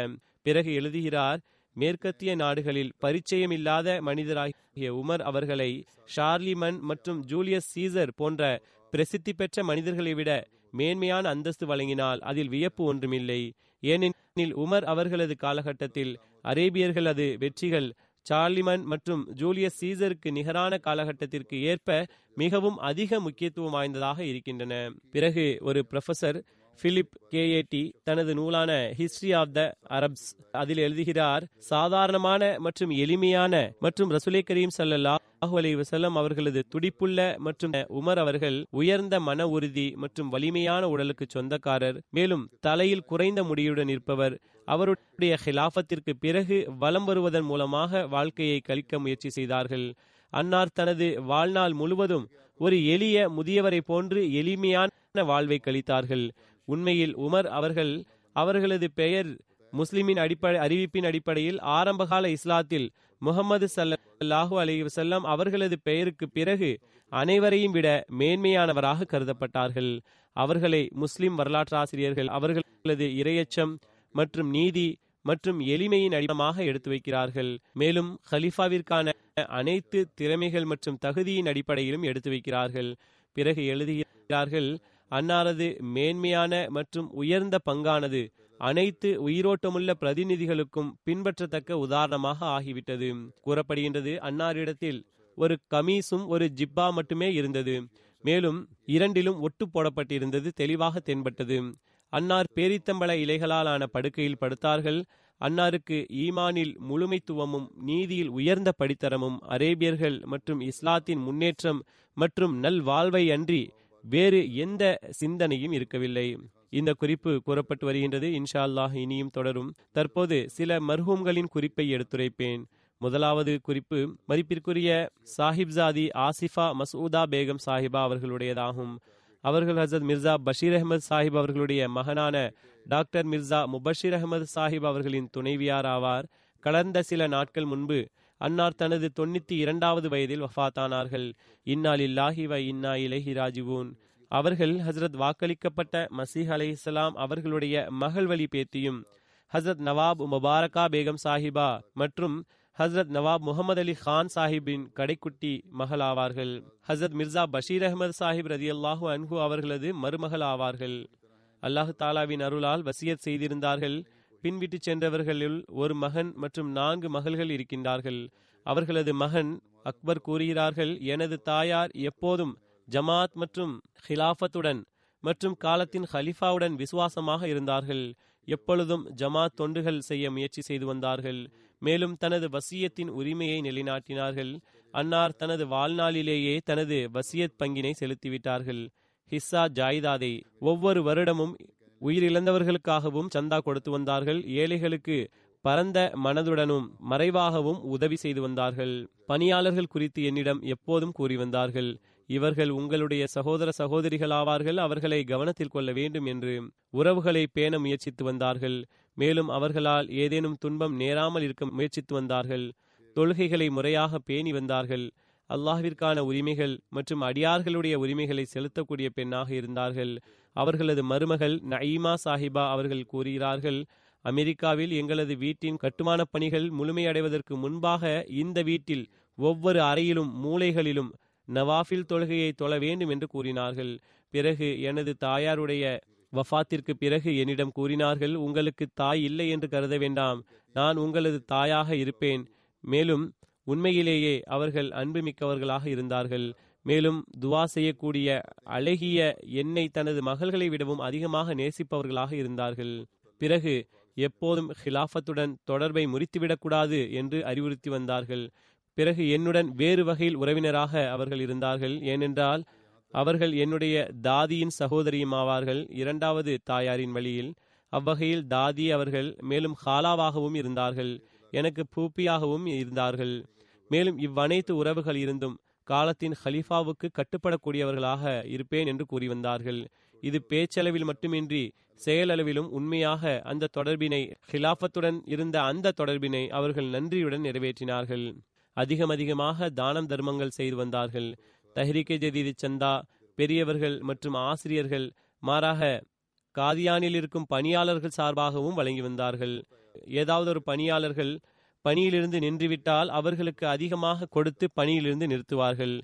பிறகு எழுதுகிறார், மேற்கத்திய நாடுகளில் பரிச்சயமில்லாத மனிதராகிய உமர் அவர்களை ஷார்லிமன் மற்றும் ஜூலியஸ் சீசர் போன்ற பிரசித்தி பெற்ற மனிதர்களை விட மேன்மையான அந்தஸ்து வழங்கினால் அதில் வியப்பு ஒன்றுமில்லை. ஏனெனில் உமர் அவர்களது காலகட்டத்தில் அரேபியர்களது வெற்றிகள் சார்லிமன் மற்றும் ஜூலியஸ் சீசருக்கு நிகரான காலகட்டத்திற்கு ஏற்ப மிகவும் அதிக முக்கியத்துவம் வாய்ந்ததாக இருக்கின்றன. பிறகு ஒரு ப்ரொஃபசர் பிலிப் கேஏடி தனது நூலான ஹிஸ்டரி ஆஃப் த அரப்ஸ் அதில் எழுதுகிறார், சாதாரணமான மற்றும் எளிமையான மற்றும் ரசூலே கரீம் ஸல்லல்லாஹு அலைஹி வஸல்லம் அவர்களது துடிப்புள்ள மற்றும் உமர் அவர்கள் உயர்ந்த மன உறுதி மற்றும் வலிமையான உடலுக்கு சொந்தக்காரர், மேலும் தலையில் குறைந்த முடியுடன் இருப்பவர், அவருடைய ஹிலாஃபத்திற்கு பிறகு வலம் வருவதன் மூலமாக வாழ்க்கையை கழிக்க முயற்சி செய்தார்கள். அன்னார் தனது வாழ்நாள் முழுவதும் ஒரு எளிய முதியவரை போன்று எளிமையான வாழ்வை கழித்தார்கள். உண்மையில் உமர் அவர்கள் அவர்களது பெயர் முஸ்லிமின் அறிவிப்பின் அடிப்படையில் ஆரம்பகால இஸ்லாத்தில் முகமது ஸல்லல்லாஹு அலைஹி வஸல்லம் அவர்களது பெயருக்கு பிறகு அனைவரையும் விட மேன்மையானவராக கருதப்பட்டார்கள். அவர்களை முஸ்லிம் வரலாற்றாசிரியர்கள் அவர்களது இரையச்சம் மற்றும் நீதி மற்றும் எளிமையின் அடிப்படையாக எடுத்து வைக்கிறார்கள். மேலும் ஹலிஃபாவிற்கான அனைத்து திறமைகள் மற்றும் தகுதியின் அடிப்படையிலும் எடுத்து வைக்கிறார்கள். பிறகு எழுதுகிறார்கள், அன்னாரது மேன்மையான மற்றும் உயர்ந்த பங்கானது அனைத்து உயிரோட்டமுள்ள பிரதிநிதிகளுக்கும் பின்பற்றத்தக்க உதாரணமாக ஆகிவிட்டது. கூறப்படுகின்றது, அன்னாரிடத்தில் ஒரு கமீஸும் ஒரு ஜிப்பா மட்டுமே இருந்தது. மேலும் இரண்டிலும் ஒட்டு போடப்பட்டிருந்தது தெளிவாக தென்பட்டது. அன்னார் பேரித்தம்பள இலைகளாலான படுக்கையில் படுத்தார்கள். அன்னாருக்கு ஈமானில் முழுமைத்துவமும் நீதியில் உயர்ந்த படித்தரமும் அரேபியர்கள் மற்றும் இஸ்லாத்தின் முன்னேற்றம் மற்றும் நல்வாழ்வை அன்றி வேறு எந்த சிந்தனையும் இருக்கவில்லை. இந்த குறிப்பு கூறப்பட்டு வருகின்றது. இன்ஷா அல்லாஹ் இனியும் தொடரும். தற்போது சில மர்ஹூம்களின் குறிப்பை எடுத்துரைப்பேன். முதலாவது குறிப்பு மதிப்பிற்குரிய சாஹிப்ஜாதி ஆசிஃபா மசூதா பேகம் சாஹிபா அவர்களுடையதாகும். அவர்கள் ஹசரத் மிர்சா பஷீர் அஹமது சாஹிப் அவர்களுடைய மகனான டாக்டர் மிர்சா முபஷிர் அஹமது சாஹிப் அவர்களின் துணைவியார் ஆவார். கடந்த சில நாட்கள் முன்பு அன்னார் தனது 92வது வயதில் வஃபாத்தானார்கள். இன்னா லில்லாஹி வ இன்னா இலைஹி ராஜிவூன். அவர்கள் ஹசரத் வாக்களிக்கப்பட்ட மசீஹ் அலைஹிஸ்ஸலாம் அவர்களுடைய மகள் வழி பேத்தியும் ஹசரத் நவாப் முபாரகா பேகம் சாஹிபா மற்றும் ஹசரத் நவாப் முகமது அலி கான் சாஹிப்பின் கடைக்குட்டி மகள் ஆவார்கள். ஹசரத் மிர்சா பஷீர் அஹமது சாஹிப் ரதியல்லாஹு அன்ஹு அவர்களது மருமகள் ஆவார்கள். அல்லாஹு தாலாவின் அருளால் வசியத் செய்திருந்தார்கள். பின்விட்டு சென்றவர்களில் ஒரு மகன் மற்றும் 4 மகள்கள் இருக்கின்றார்கள். அவர்களது மகன் அக்பர் கூறுகிறார்கள், எனது தாயார் எப்போதும் ஜமாத் மற்றும் ஹிலாஃபத்துடன் மற்றும் காலத்தின் ஹலிஃபாவுடன் விசுவாசமாக இருந்தார்கள். எப்பொழுதும் ஜமாத் தொண்டுகள் செய்ய முயற்சி செய்து வந்தார்கள். மேலும் தனது வசியத்தின் உரிமையை நிலைநாட்டினார்கள். அன்னார் தனது வாழ்நாளிலேயே தனது வசியத் பங்கினை செலுத்திவிட்டார்கள். ஹிஸ்ஸா ஜாயிதாதை ஒவ்வொரு வருடமும் உயிரிழந்தவர்களுக்காகவும் சந்தா கொடுத்து வந்தார்கள். ஏழைகளுக்கு பரந்த மனதுடனும் மறைவாகவும் உதவி செய்து வந்தார்கள். பணியாளர்கள் குறித்து என்னிடம் எப்போதும் கூறி வந்தார்கள், இவர்கள் உங்களுடைய சகோதர சகோதரிகளாவார்கள், அவர்களை கவனத்தில் கொள்ள வேண்டும் என்று. உறவுகளை பேண முயற்சித்து வந்தார்கள். மேலும் அவர்களால் ஏதேனும் துன்பம் நேராமல் இருக்க முயற்சித்து வந்தார்கள். தொழுகைகளை முறையாக பேணி வந்தார்கள். அல்லாஹ்விற்கான உரிமைகள் மற்றும் அடியார்களுடைய உரிமைகளை செலுத்தக்கூடிய பெண்ணாக இருந்தார்கள். அவர்களது மருமகள் நயீமா சாஹிபா அவர்கள் கூறுகிறார்கள், அமெரிக்காவில் எங்களது வீட்டின் கட்டுமான பணிகள் முழுமையடைவதற்கு முன்பாக இந்த வீட்டில் ஒவ்வொரு அறையிலும் மூலைகளிலும் நவாஃபில் தொழுகையை தொழ வேண்டும் என்று கூறினார்கள். பிறகு எனது தாயாருடைய வஃபாத்திற்கு பிறகு என்னிடம் கூறினார்கள், உங்களுக்கு தாய் இல்லை என்று கருத வேண்டாம், நான் உங்களது தாயாக இருப்பேன். மேலும் உண்மையிலேயே அவர்கள் அன்புமிக்கவர்களாக இருந்தார்கள். மேலும் துவா செய்யக்கூடிய அழகிய என்னை தனது மகள்களை விடவும் அதிகமாக நேசிப்பவர்களாக இருந்தார்கள். பிறகு எப்போதும் ஹிலாஃபத்துடன் தொடர்பை முறித்துவிடக்கூடாது என்று அறிவுறுத்தி வந்தார்கள். பிறகு என்னுடன் வேறு வகையில் உறவினராக அவர்கள் இருந்தார்கள். ஏனென்றால் அவர்கள் என்னுடைய தாதியின் சகோதரியும் ஆவார்கள், 2வது தாயாரின் வழியில். அவ்வகையில் தாதி அவர்கள் மேலும் ஹாலாவாகவும் இருந்தார்கள், எனக்கு பூப்பியாகவும் இருந்தார்கள். மேலும் இவ்வனைத்து உறவுகள் இருந்தும் காலத்தின் ஹலீஃபாவுக்கு கட்டுப்படக்கூடியவர்களாக இருப்பேன் என்று கூறி வந்தார்கள். இது பேச்சளவில் மட்டுமின்றி செயலளவிலும் உண்மையாக அந்த தொடர்பினை, ஹிலாஃபத்துடன் இருந்த அந்த தொடர்பினை அவர்கள் நன்றியுடன் நிறைவேற்றினார்கள். அதிகமாக தானம் தர்மங்கள் செய்து வந்தார்கள். தஹ்ரீக்கே ஜதீது சந்தா, பெரியவர்கள் மற்றும் ஆசிரியர்கள் மாறாக காதியானில் இருக்கும் பணியாளர்கள் சார்பாகவும் வழங்கி வந்தார்கள். ஏதாவது ஒரு பணியாளர்கள் பணியிலிருந்து நின்றுவிட்டால் அவர்களுக்கு அதிகமாக கொடுத்து பணியிலிருந்து நிறுத்துவார்கள்.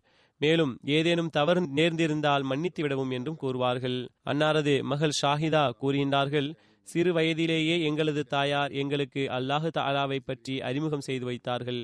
மேலும் ஏதேனும் தவறு நேர்ந்திருந்தால் மன்னித்து விடவும் என்றும் கூறுவார்கள். அன்னாரது மகள் ஷாஹிதா கூறுகின்றார்கள், சிறு வயதிலேயே எங்களது தாயார் எங்களுக்கு அல்லாஹு தாலாவை பற்றி அறிமுகம் செய்து வைத்தார்கள்.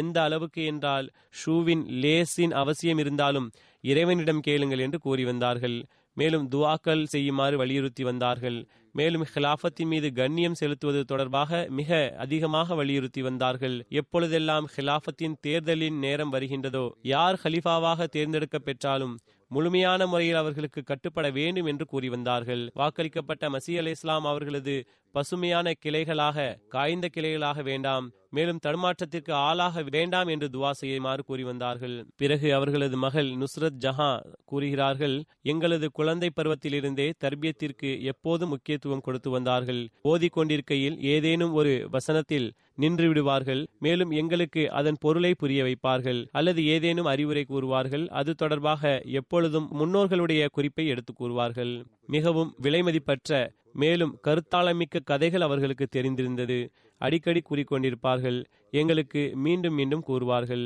எந்த அளவுக்கு என்றால், ஷூவின் லேஸின் அவசியம் இருந்தாலும் இறைவனிடம் கேளுங்கள் என்று கூறி வந்தார்கள். மேலும் துவாக்கள் செய்யுமாறு வலியுறுத்தி வந்தார்கள். மேலும் ஹிலாஃபத்தின் மீது கண்ணியம் செலுத்துவது தொடர்பாக மிக அதிகமாக வலியுறுத்தி வந்தார்கள். எப்பொழுதெல்லாம் ஹிலாஃபத்தின் தேர்தலின் நேரம் வருகின்றதோ, யார் ஹலிஃபாவாக தேர்ந்தெடுக்க பெற்றாலும் முழுமையான முறையில் அவர்களுக்கு கட்டுப்பட வேண்டும் என்று கூறி வந்தார்கள். வாக்களிக்கப்பட்ட மசீஹ் அலைஹிஸ்ஸலாம் அவர்களது பசுமையான கிளைகளாக, காய்ந்த கிளைகளாக வேண்டாம், மேலும் தடுமாற்றத்திற்கு ஆளாக வேண்டாம் என்று துவா செய்யுமாறு கூறி வந்தார்கள். பிறகு அவர்களது மகள் நுஸ்ரத் ஜஹா கூறுகிறார்கள், எங்களது குழந்தை பருவத்திலிருந்தே தர்பியத்திற்கு எப்போதும் முக்கியத்துவம் கொடுத்து வந்தார்கள். ஓதிக்கொண்டிருக்கையில் ஏதேனும் ஒரு வசனத்தில் நின்று விடுவார்கள், மேலும் எங்களுக்கு அதன் பொருளை புரிய வைப்பார்கள் அல்லது ஏதேனும் அறிவுரை கூறுவார்கள். அது தொடர்பாக எப்பொழுதும் முன்னோர்களுடைய குறிப்பை எடுத்து கூறுவார்கள். மிகவும் விலைமதிப்பற்ற மேலும் கருத்தாளமிக்க கதைகள் அவர்களுக்கு தெரிந்திருந்தது. அடிக்கடி கூறிக்கொண்டிருப்பார்கள், எங்களுக்கு மீண்டும் மீண்டும் கூறுவார்கள்.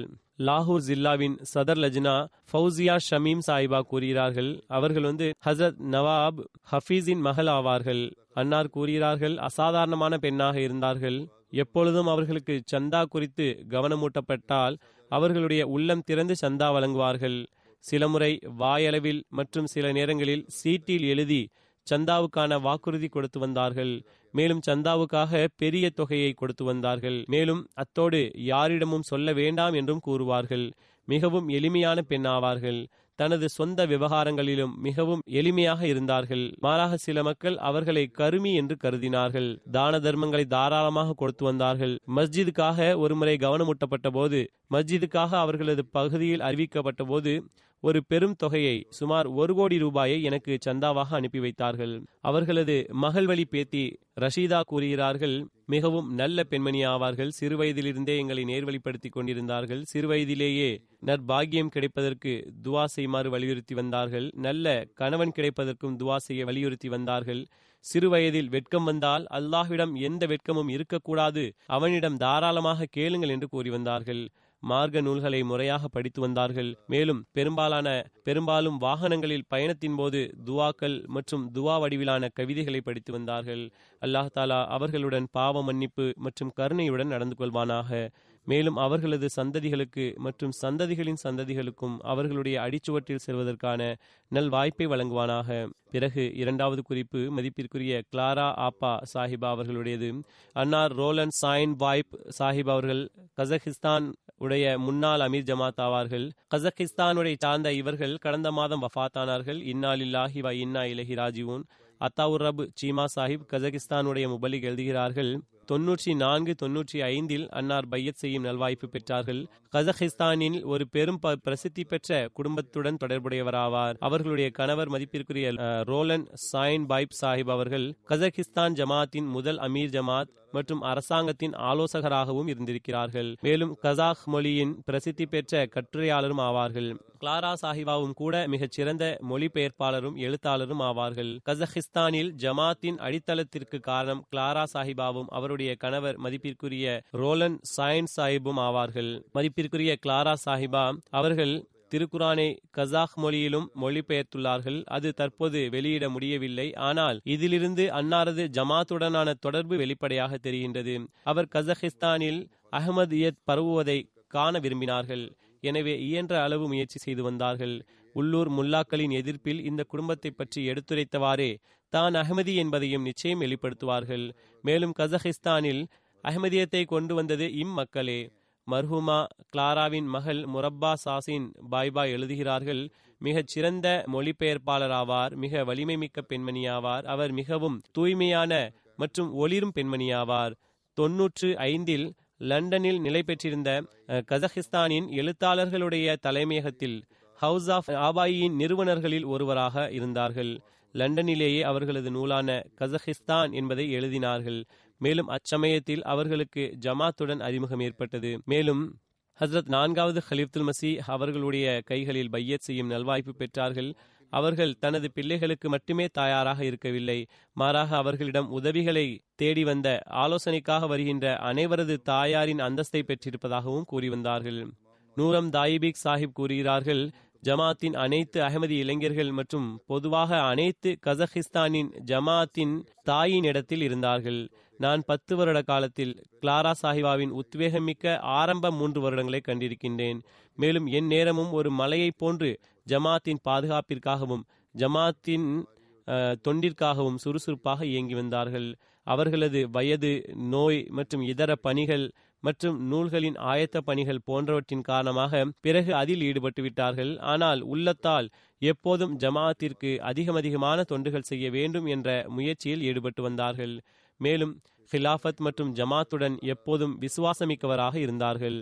லாகூர் ஜில்லாவின் சதர் லஜ்னா ஃபவுசியா ஷமீம் சாஹிபா கூறுகிறார்கள், அவர்கள் ஹசரத் நவாப் ஹஃபீஸின் மகள் ஆவார்கள். அன்னார் கூறுகிறார்கள், அசாதாரணமான பெண்ணாக இருந்தார்கள். எப்பொழுதும் அவர்களுக்கு சந்தா குறித்து கவனமூட்டப்பட்டால் அவர்களுடைய உள்ளம் திறந்து சந்தா வழங்குவார்கள். சிலமுறை வாயளவில் மற்றும் சில நேரங்களில் சீட்டில் எழுதி சந்தாவுக்கான வாக்குறுதி கொடுத்து வந்தார்கள். மேலும் சந்தாவுக்காக பெரிய தொகையை கொடுத்து வந்தார்கள். மேலும் அத்தோடு யாரிடமும் சொல்ல வேண்டாம் என்றும் கூறுவார்கள். மிகவும் எளிமையான பெண்ணாவார்கள். தனது சொந்த விவகாரங்களிலும் மிகவும் எளிமையாக இருந்தார்கள். மாறாக சில மக்கள் அவர்களை கருமி என்று கருதினார்கள். தான தர்மங்களை தாராளமாக கொடுத்து வந்தார்கள். மஸ்ஜிதுக்காக ஒருமுறை கவனமூட்டப்பட்ட போது, மஸ்ஜிதுக்காக அவர்களது பகுதியில் அறிவிக்கப்பட்ட போது ஒரு பெரும் தொகையை, சுமார் 1 கோடி ரூபாயை எனக்கு சந்தாவாக அனுப்பி வைத்தார்கள். அவர்களது மகள் வழி பேத்தி ரஷீதா கூறுகிறார்கள், மிகவும் நல்ல பெண்மணி ஆவார்கள். சிறுவயதிலிருந்தே எங்களை நேர்வழிப்படுத்தி கொண்டிருந்தார்கள். சிறுவயதிலேயே நற்பாகியம் கிடைப்பதற்கு துவா செய்யுமாறு வலியுறுத்தி வந்தார்கள். நல்ல கணவன் கிடைப்பதற்கும் துவா செய்ய வலியுறுத்தி வந்தார்கள். சிறுவயதில் வெட்கம் வந்தால் அல்லாஹ்விடம் எந்த வெட்கமும் இருக்கக்கூடாது, அவனிடம் தாராளமாக கேளுங்கள் என்று கூறி வந்தார்கள். மார்க்க நூல்களை முறையாக படித்து வந்தார்கள். மேலும் பெரும்பாலும் வாகனங்களில் பயணத்தின் போது துவாக்கள் மற்றும் துவா வடிவிலான கவிதைகளை படித்து வந்தார்கள். அல்லாஹ் தாலா அவர்களுடன் பாவ மன்னிப்பு மற்றும் கருணையுடன் நடந்து கொள்வானாக. மேலும் அவர்களது சந்ததிகளுக்கு மற்றும் சந்ததிகளின் சந்ததிகளுக்கும் அவர்களுடைய அடிச்சுவற்றில் செல்வதற்கான நல் வாய்ப்பை வழங்குவானாக. பிறகு 2வது குறிப்பு மதிப்பிற்குரிய கிளாரா ஆப்பா சாஹிபா அவர்களுடையது. அன்னார் ரோலன் சாயின் வாய்ப் சாஹிப் அவர்கள் கசகிஸ்தான் உடைய முன்னாள் அமீர் ஜமாத் ஆவார்கள். கசகிஸ்தானுடைய சார்ந்த இவர்கள் கடந்த மாதம் வஃபாத்தானார்கள். இன்னாலில்லாஹி வ இன்னா இலைஹி ராஜிவூன். அத்தாவுர் ரப் சீமா சாஹிப் கசகிஸ்தானுடைய முபலிக் எழுதுகிறார்கள், 94, 95 அன்னார் பையத் செய்யும் நல்வாய்ப்பு பெற்றார்கள். கசகிஸ்தானில் ஒரு பெரும் பிரசித்தி பெற்ற குடும்பத்துடன் தொடர்புடையவராவார். அவர்களுடைய கணவர் மதிப்பிற்குரிய ரோலன் சாயின் பாய்ப் சாஹிப் அவர்கள் கசகிஸ்தான் ஜமாத்தின் முதல் அமீர் ஜமாத் மற்றும் அரசாங்கத்தின் ஆலோசகராகவும் இருந்திருக்கிறார்கள். மேலும் கசாக் மொழியின் பிரசித்தி பெற்ற கட்டுரையாளரும் ஆவார்கள். கிளாரா சாஹிபாவும் கூட மிகச்சிறந்த மொழிபெயர்ப்பாளரும் எழுத்தாளரும் ஆவார்கள். கசகிஸ்தானில் ஜமாத்தின் அடித்தளத்திற்கு காரணம் கிளாரா சாஹிபாவும் அவருடைய கணவர் மதிப்பிற்குரிய ரோலன் சாயின் சாஹிபும் ஆவார்கள். மதிப்பிற்குரிய கிளாரா சாஹிபா அவர்கள் திருக்குரானை கசாக் மொழியிலும் மொழிபெயர்த்துள்ளார்கள். அது தற்போது வெளியிட முடியவில்லை, ஆனால் இதிலிருந்து அன்னாரது ஜமாத்துடனான தொடர்பு வெளிப்படையாக தெரிகின்றது. அவர் கசகிஸ்தானில் அஹ்மதியத் பரவுவதை காண விரும்பினார்கள். எனவே இயன்ற அளவு முயற்சி செய்து வந்தார்கள். உள்ளூர் முல்லாக்களின் எதிர்ப்பில் இந்த குடும்பத்தை பற்றி எடுத்துரைத்தவாறே தான் அஹ்மதி என்பதையும் நிச்சயம் வெளிப்படுத்துவார்கள். மேலும் கசகிஸ்தானில் அஹ்மதியத்தை கொண்டு வந்தது இம்மக்களே. மர்ஹூமா கிளாராவின் மகள் முரப்பா சாசின் பாய்பா எழுதுகிறார்கள், மிகச் சிறந்த மொழிபெயர்ப்பாளர் ஆவார், மிக வலிமைமிக்க பெண்மணியாவார், அவர் மிகவும் தூய்மையான மற்றும் ஒளிரும் பெண்மணியாவார். 95 லண்டனில் நிலை பெற்றிருந்த கசகிஸ்தானின் எழுத்தாளர்களுடைய தலைமையகத்தில் ஹவுஸ் ஆஃப் ஆபாயின் நிறுவனர்களில் ஒருவராக இருந்தார்கள். லண்டனிலேயே அவர்களது நூலான கசகிஸ்தான் என்பதை எழுதினார்கள். மேலும் அச்சமயத்தில் அவர்களுக்கு ஜமாத்துடன் அறிமுகம் ஏற்பட்டது. மேலும் ஹஸ்ரத் 4வது ஹலீஃபத்துல் மசீஹ் அவர்களுடைய கைகளில் பையத் செய்யும் நல்வாய்ப்பு பெற்றார்கள். அவர்கள் தனது பிள்ளைகளுக்கு மட்டுமே தயாராக இருக்கவில்லை, மாறாக அவர்களிடம் உதவிகளை தேடி வந்த, ஆலோசனைக்காக வருகின்ற அனைவரது தாயாரின் அந்தஸ்தை பெற்றிருப்பதாகவும் கூறி வந்தார்கள். நூரம் தாயிபிக் சாஹிப் கூறுகிறார்கள், ஜமாத்தின் அனைத்து அஹ்மதி இளைஞர்கள் மற்றும் பொதுவாக அனைத்து கசகிஸ்தானின் ஜமாத்தின் தாயின் இடத்தில் இருந்தார்கள். நான் 10 வருட காலத்தில் கிளாரா சாஹிபாவின் உத்வேகமிக்க ஆரம்ப 3 வருடங்களை கண்டிருக்கின்றேன். மேலும் என் நேரமும் ஒரு மலையை போன்று ஜமாத்தின் பாதுகாப்பிற்காகவும் ஜமாத்தின் தொண்டிற்காகவும் சுறுசுறுப்பாக இயங்கி வந்தார்கள். அவர்களது வயது, நோய் மற்றும் இதர பணிகள் மற்றும் நூல்களின் ஆயத்த பணிகள் போன்றவற்றின் காரணமாக பிறகு அதில் ஈடுபட்டு விட்டார்கள். ஆனால் உள்ளத்தால் எப்போதும் ஜமாஅத்திற்கு அதிகமான தொண்டுகள் செய்ய வேண்டும் என்ற முயற்சியில் ஈடுபட்டு வந்தார்கள். மேலும் ஹிலாஃபத் மற்றும் ஜமாத்துடன் எப்போதும் விசுவாசமிக்கவராக இருந்தார்கள்.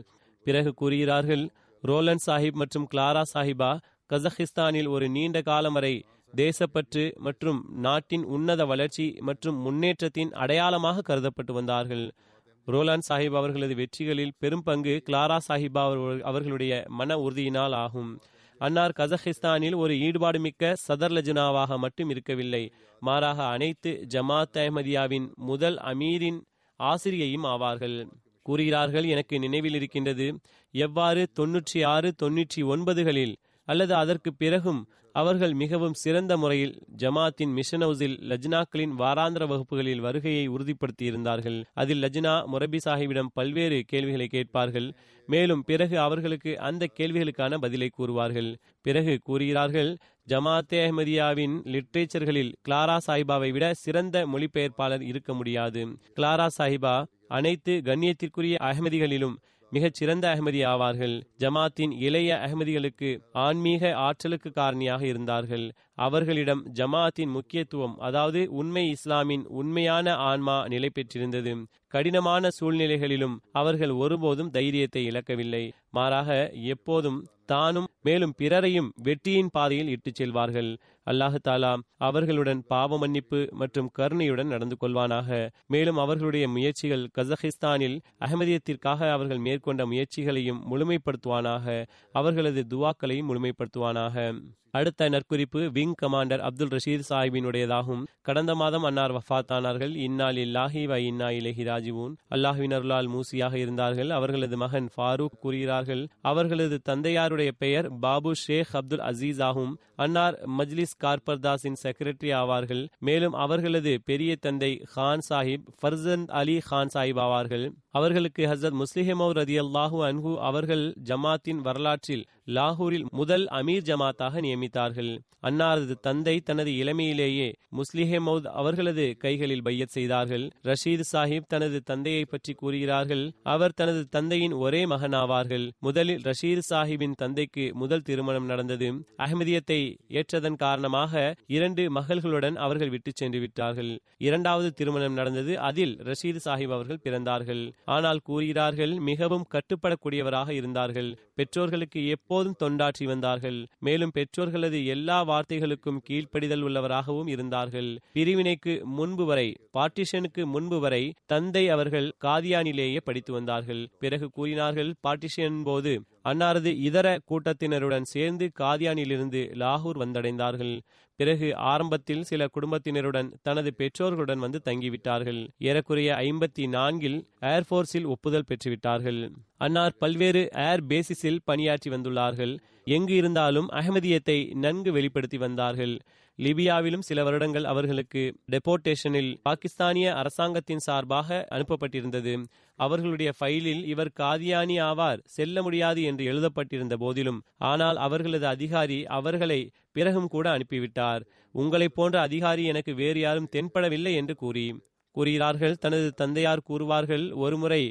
பிறகு கூறுகிறார்கள், ரோலன் சாஹிப் மற்றும் கிளாரா சாஹிபா கசகிஸ்தானில் ஒரு நீண்ட காலம் வரை தேசப்பற்று மற்றும் நாட்டின் உன்னத வளர்ச்சி மற்றும் முன்னேற்றத்தின் அடையாளமாக கருதப்பட்டு வந்தார்கள். ரோலான் சாஹிப் அவர்களது வெற்றிகளில் பெரும் பங்கு கிளாரா சாஹிபா அவர்களுடைய மன உறுதியினால் ஆகும். அன்னார் கசகிஸ்தானில் ஒரு ஈடுபாடுமிக்க சதர் லஜ்னாவாக மட்டும் இருக்கவில்லை, மாறாக அனைத்து ஜமாத் அஹ்மதியாவின் முதல் அமீரின் ஆசிரியையும் ஆவார்கள். கூறுகிறார்கள், எனக்கு நினைவில் இருக்கின்றது, எவ்வாறு 96, 99களில் அல்லது அதற்கு பிறகும் அவர்கள் மிகவும் சிறந்த முறையில் ஜமாத்தின் மிஷன் ஹவுஸில் லஜ்னாக்களின் வாராந்திர வகுப்புகளில் வருகையை உறுதிப்படுத்தியிருந்தார்கள். அதில் லஜ்னா மொரபி சாஹிபிடம் பல்வேறு கேள்விகளை கேட்பார்கள். மேலும் பிறகு அவர்களுக்கு அந்த கேள்விகளுக்கான பதிலை கூறுவார்கள். பிறகு கூறுகிறார்கள், ஜமாத்தே அஹ்மதியாவின் லிட்ரேச்சர்களில் கிளாரா சாஹிபாவை விட சிறந்த மொழிபெயர்ப்பாளர் இருக்க முடியாது. கிளாரா சாஹிபா அனைத்து கண்ணியத்திற்குரிய அஹ்மதிகளிலும் மிகச்சிறந்த அஹ்மதி ஆவார்கள். ஜமாத்தின் இளைய அஹ்மதிகளுக்கு ஆன்மீக ஆற்றலுக்கு காரணியாக இருந்தார்கள். அவர்களிடம் ஜமாத்தின் முக்கியத்துவம், அதாவது உண்மை இஸ்லாமின் உண்மையான ஆன்மா நிலை பெற்றிருந்தது. கடினமான சூழ்நிலைகளிலும் அவர்கள் ஒருபோதும் தைரியத்தை இழக்கவில்லை, மாறாக எப்போதும் தானும் மேலும் பிறரையும் வெற்றியின் பாதையில் இட்டுச் செல்வார்கள். அல்லாஹ் தஆலா அவர்களுடன் பாவ மன்னிப்பு மற்றும் கருணையுடன் நடந்து கொள்வானாக. மேலும் அவர்களுடைய முயற்சிகள் கசகிஸ்தானில் அஹ்மதியத்திற்காக அவர்கள் மேற்கொண்ட முயற்சிகளையும் முழுமைப்படுத்துவானாக, அவர்களது துவாக்களையும் முழுமைப்படுத்துவானாக. அடுத்த நற்குறிப்பு விங் கமாண்டர் அப்துல் ரஷீத் சாஹிபினுடையதாகும். கடந்த மாதம் அன்னார் வஃபாத்தானார்கள். இன்னா லில்லாஹி வ இன்னா இலைஹி ராஜிவூன். அல்லாஹ்வின் அருளால் மூசியாக இருந்தார்கள். அவர்களது மகன் ஃபாரூக். கூறுகிறார்கள், அவர்களது தந்தையாருடைய பெயர் பாபு ஷேக் அப்துல் அசீஸ் ஆகும். அன்னார் மஜ்லிஸ் கார்பர்தாஸின் செக்ரட்டரி ஆவார்கள். மேலும் அவர்களது பெரிய தந்தை கான் சாஹிப் ஃபர்சந்த் அலி கான் சாஹிப் ஆவார்கள். அவர்களுக்கு ஹசரத் முஸ்லிஹமௌ ரதியல்லாஹு அன்ஹு அவர்கள் ஜமாத்தின் வரலாற்றில் லாகூரில் முதல் அமீர் ஜமாத்தாக நியமித்தார்கள். அன்னாரது தந்தை தனது இளமையிலேயே முஸ்லிஹே மௌத் அவர்களது கைகளில் பையத் செய்தார்கள். ரஷீத் சாஹிப் தனது தந்தையை பற்றி கூறுகிறார்கள், அவர் தனது தந்தையின் ஒரே மகனாவார்கள். முதலில் ரஷீத் சாஹிப்பின் தந்தைக்கு முதல் திருமணம் நடந்தது. அஹ்மதியத்தை ஏற்றதன் காரணமாக 2 மகள்களுடன் அவர்கள் விட்டு சென்று விட்டார்கள். 2வது திருமணம் நடந்தது. அதில் ரஷீத் சாஹிப் அவர்கள் பிறந்தார்கள். ஆனால் கூறுகிறார்கள், மிகவும் கட்டுப்படக்கூடியவராக இருந்தார்கள். பெற்றோர்களுக்கு எப்போதும் தொண்டாற்றி வந்தார்கள். மேலும் பெற்றோர்களது எல்லா வார்த்தைகளுக்கும் கீழ்ப்படிதல் உள்ளவராகவும் இருந்தார்கள். பிரிவினைக்கு முன்பு வரை, பார்ட்டிஷனுக்கு முன்பு வரை தந்தை அவர்கள் காதியானிலேயே படித்து வந்தார்கள். பிறகு கூறினார்கள், பார்ட்டிஷன் போது அன்னாரது இதர கூட்டத்தினருடன் சேர்ந்து காதியானிலிருந்து லாகூர் வந்தடைந்தார்கள். பிறகு ஆரம்பத்தில் சில குடும்பத்தினருடன் தனது பெற்றோர்களுடன் வந்து தங்கிவிட்டார்கள். ஏறக்குறைய 54 ஏர்ஃபோர்ஸில் ஒப்புதல் பெற்றுவிட்டார்கள். அன்னார் பல்வேறு ஏர் பேசிஸில் பணியாற்றி வந்துள்ளார்கள். எங்கு இருந்தாலும் அஹ்மதியத்தை நன்கு வெளிப்படுத்தி வந்தார்கள். லிபியாவிலும் சில வருடங்கள் அவர்களுக்கு டெபோர்டேஷனில் பாகிஸ்தானிய அரசாங்கத்தின் சார்பாக அனுப்பப்பட்டிருந்தது. அவர்களுடைய ஃபைலில் இவர் காதியானி ஆவார், செல்ல முடியாது என்று எழுதப்பட்டிருந்த போதிலும், ஆனால் அவர்களது அதிகாரி அவர்களை பிறகும் கூட அனுப்பிவிட்டார். உங்களை போன்ற அதிகாரி எனக்கு வேறு யாரும் தென்படவில்லை என்று கூறுகிறார்கள். தனது தந்தையார் கூறுவார்கள், ஒருமுறை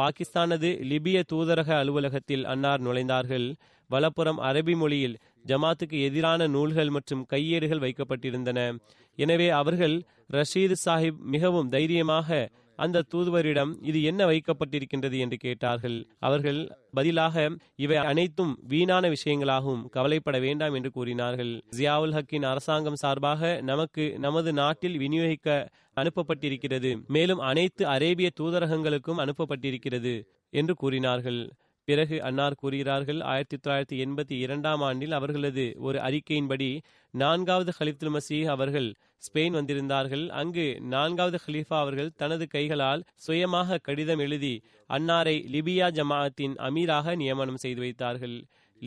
பாகிஸ்தானது லிபிய தூதரக அலுவலகத்தில் அன்னார் நுழைந்தார்கள். வலப்புறம் அரபி மொழியில் ஜமாத்துக்கு எதிரான நூல்கள் மற்றும் கையேடுகள் வைக்கப்பட்டிருந்தன. எனவே அவர்கள் ரஷீத் சாஹிப் மிகவும் தைரியமாக அந்த தூதுவரிடம் இது என்ன வைக்கப்பட்டிருக்கின்றது என்று கேட்டார்கள். அவர்கள் பதிலாக இவை அனைத்தும் வீணான விஷயங்களாகவும், கவலைப்பட வேண்டாம் என்று கூறினார்கள். ஜியாவுல் ஹக்கின் அரசாங்கம் சார்பாக நமக்கு நமது நாட்டில் விநியோகிக்க அனுப்பப்பட்டிருக்கிறது, மேலும் அனைத்து அரேபிய தூதரகங்களுக்கும் அனுப்பப்பட்டிருக்கிறது என்று கூறினார்கள். பிறகு அன்னார் கூறுகிறார்கள், 1982ஆம் ஆண்டில் அவர்களது ஒரு அறிக்கையின்படி 4வது கலீஃபத்துல் மசீஹ் அவர்கள் ஸ்பெயின் வந்திருந்தார்கள். அங்கு 4வது கலீஃபா அவர்கள் தனது கைகளால் சுயமாக கடிதம் எழுதி அன்னாரை லிபியா ஜமாஅத்தின் அமீராக நியமனம் செய்து வைத்தார்கள்.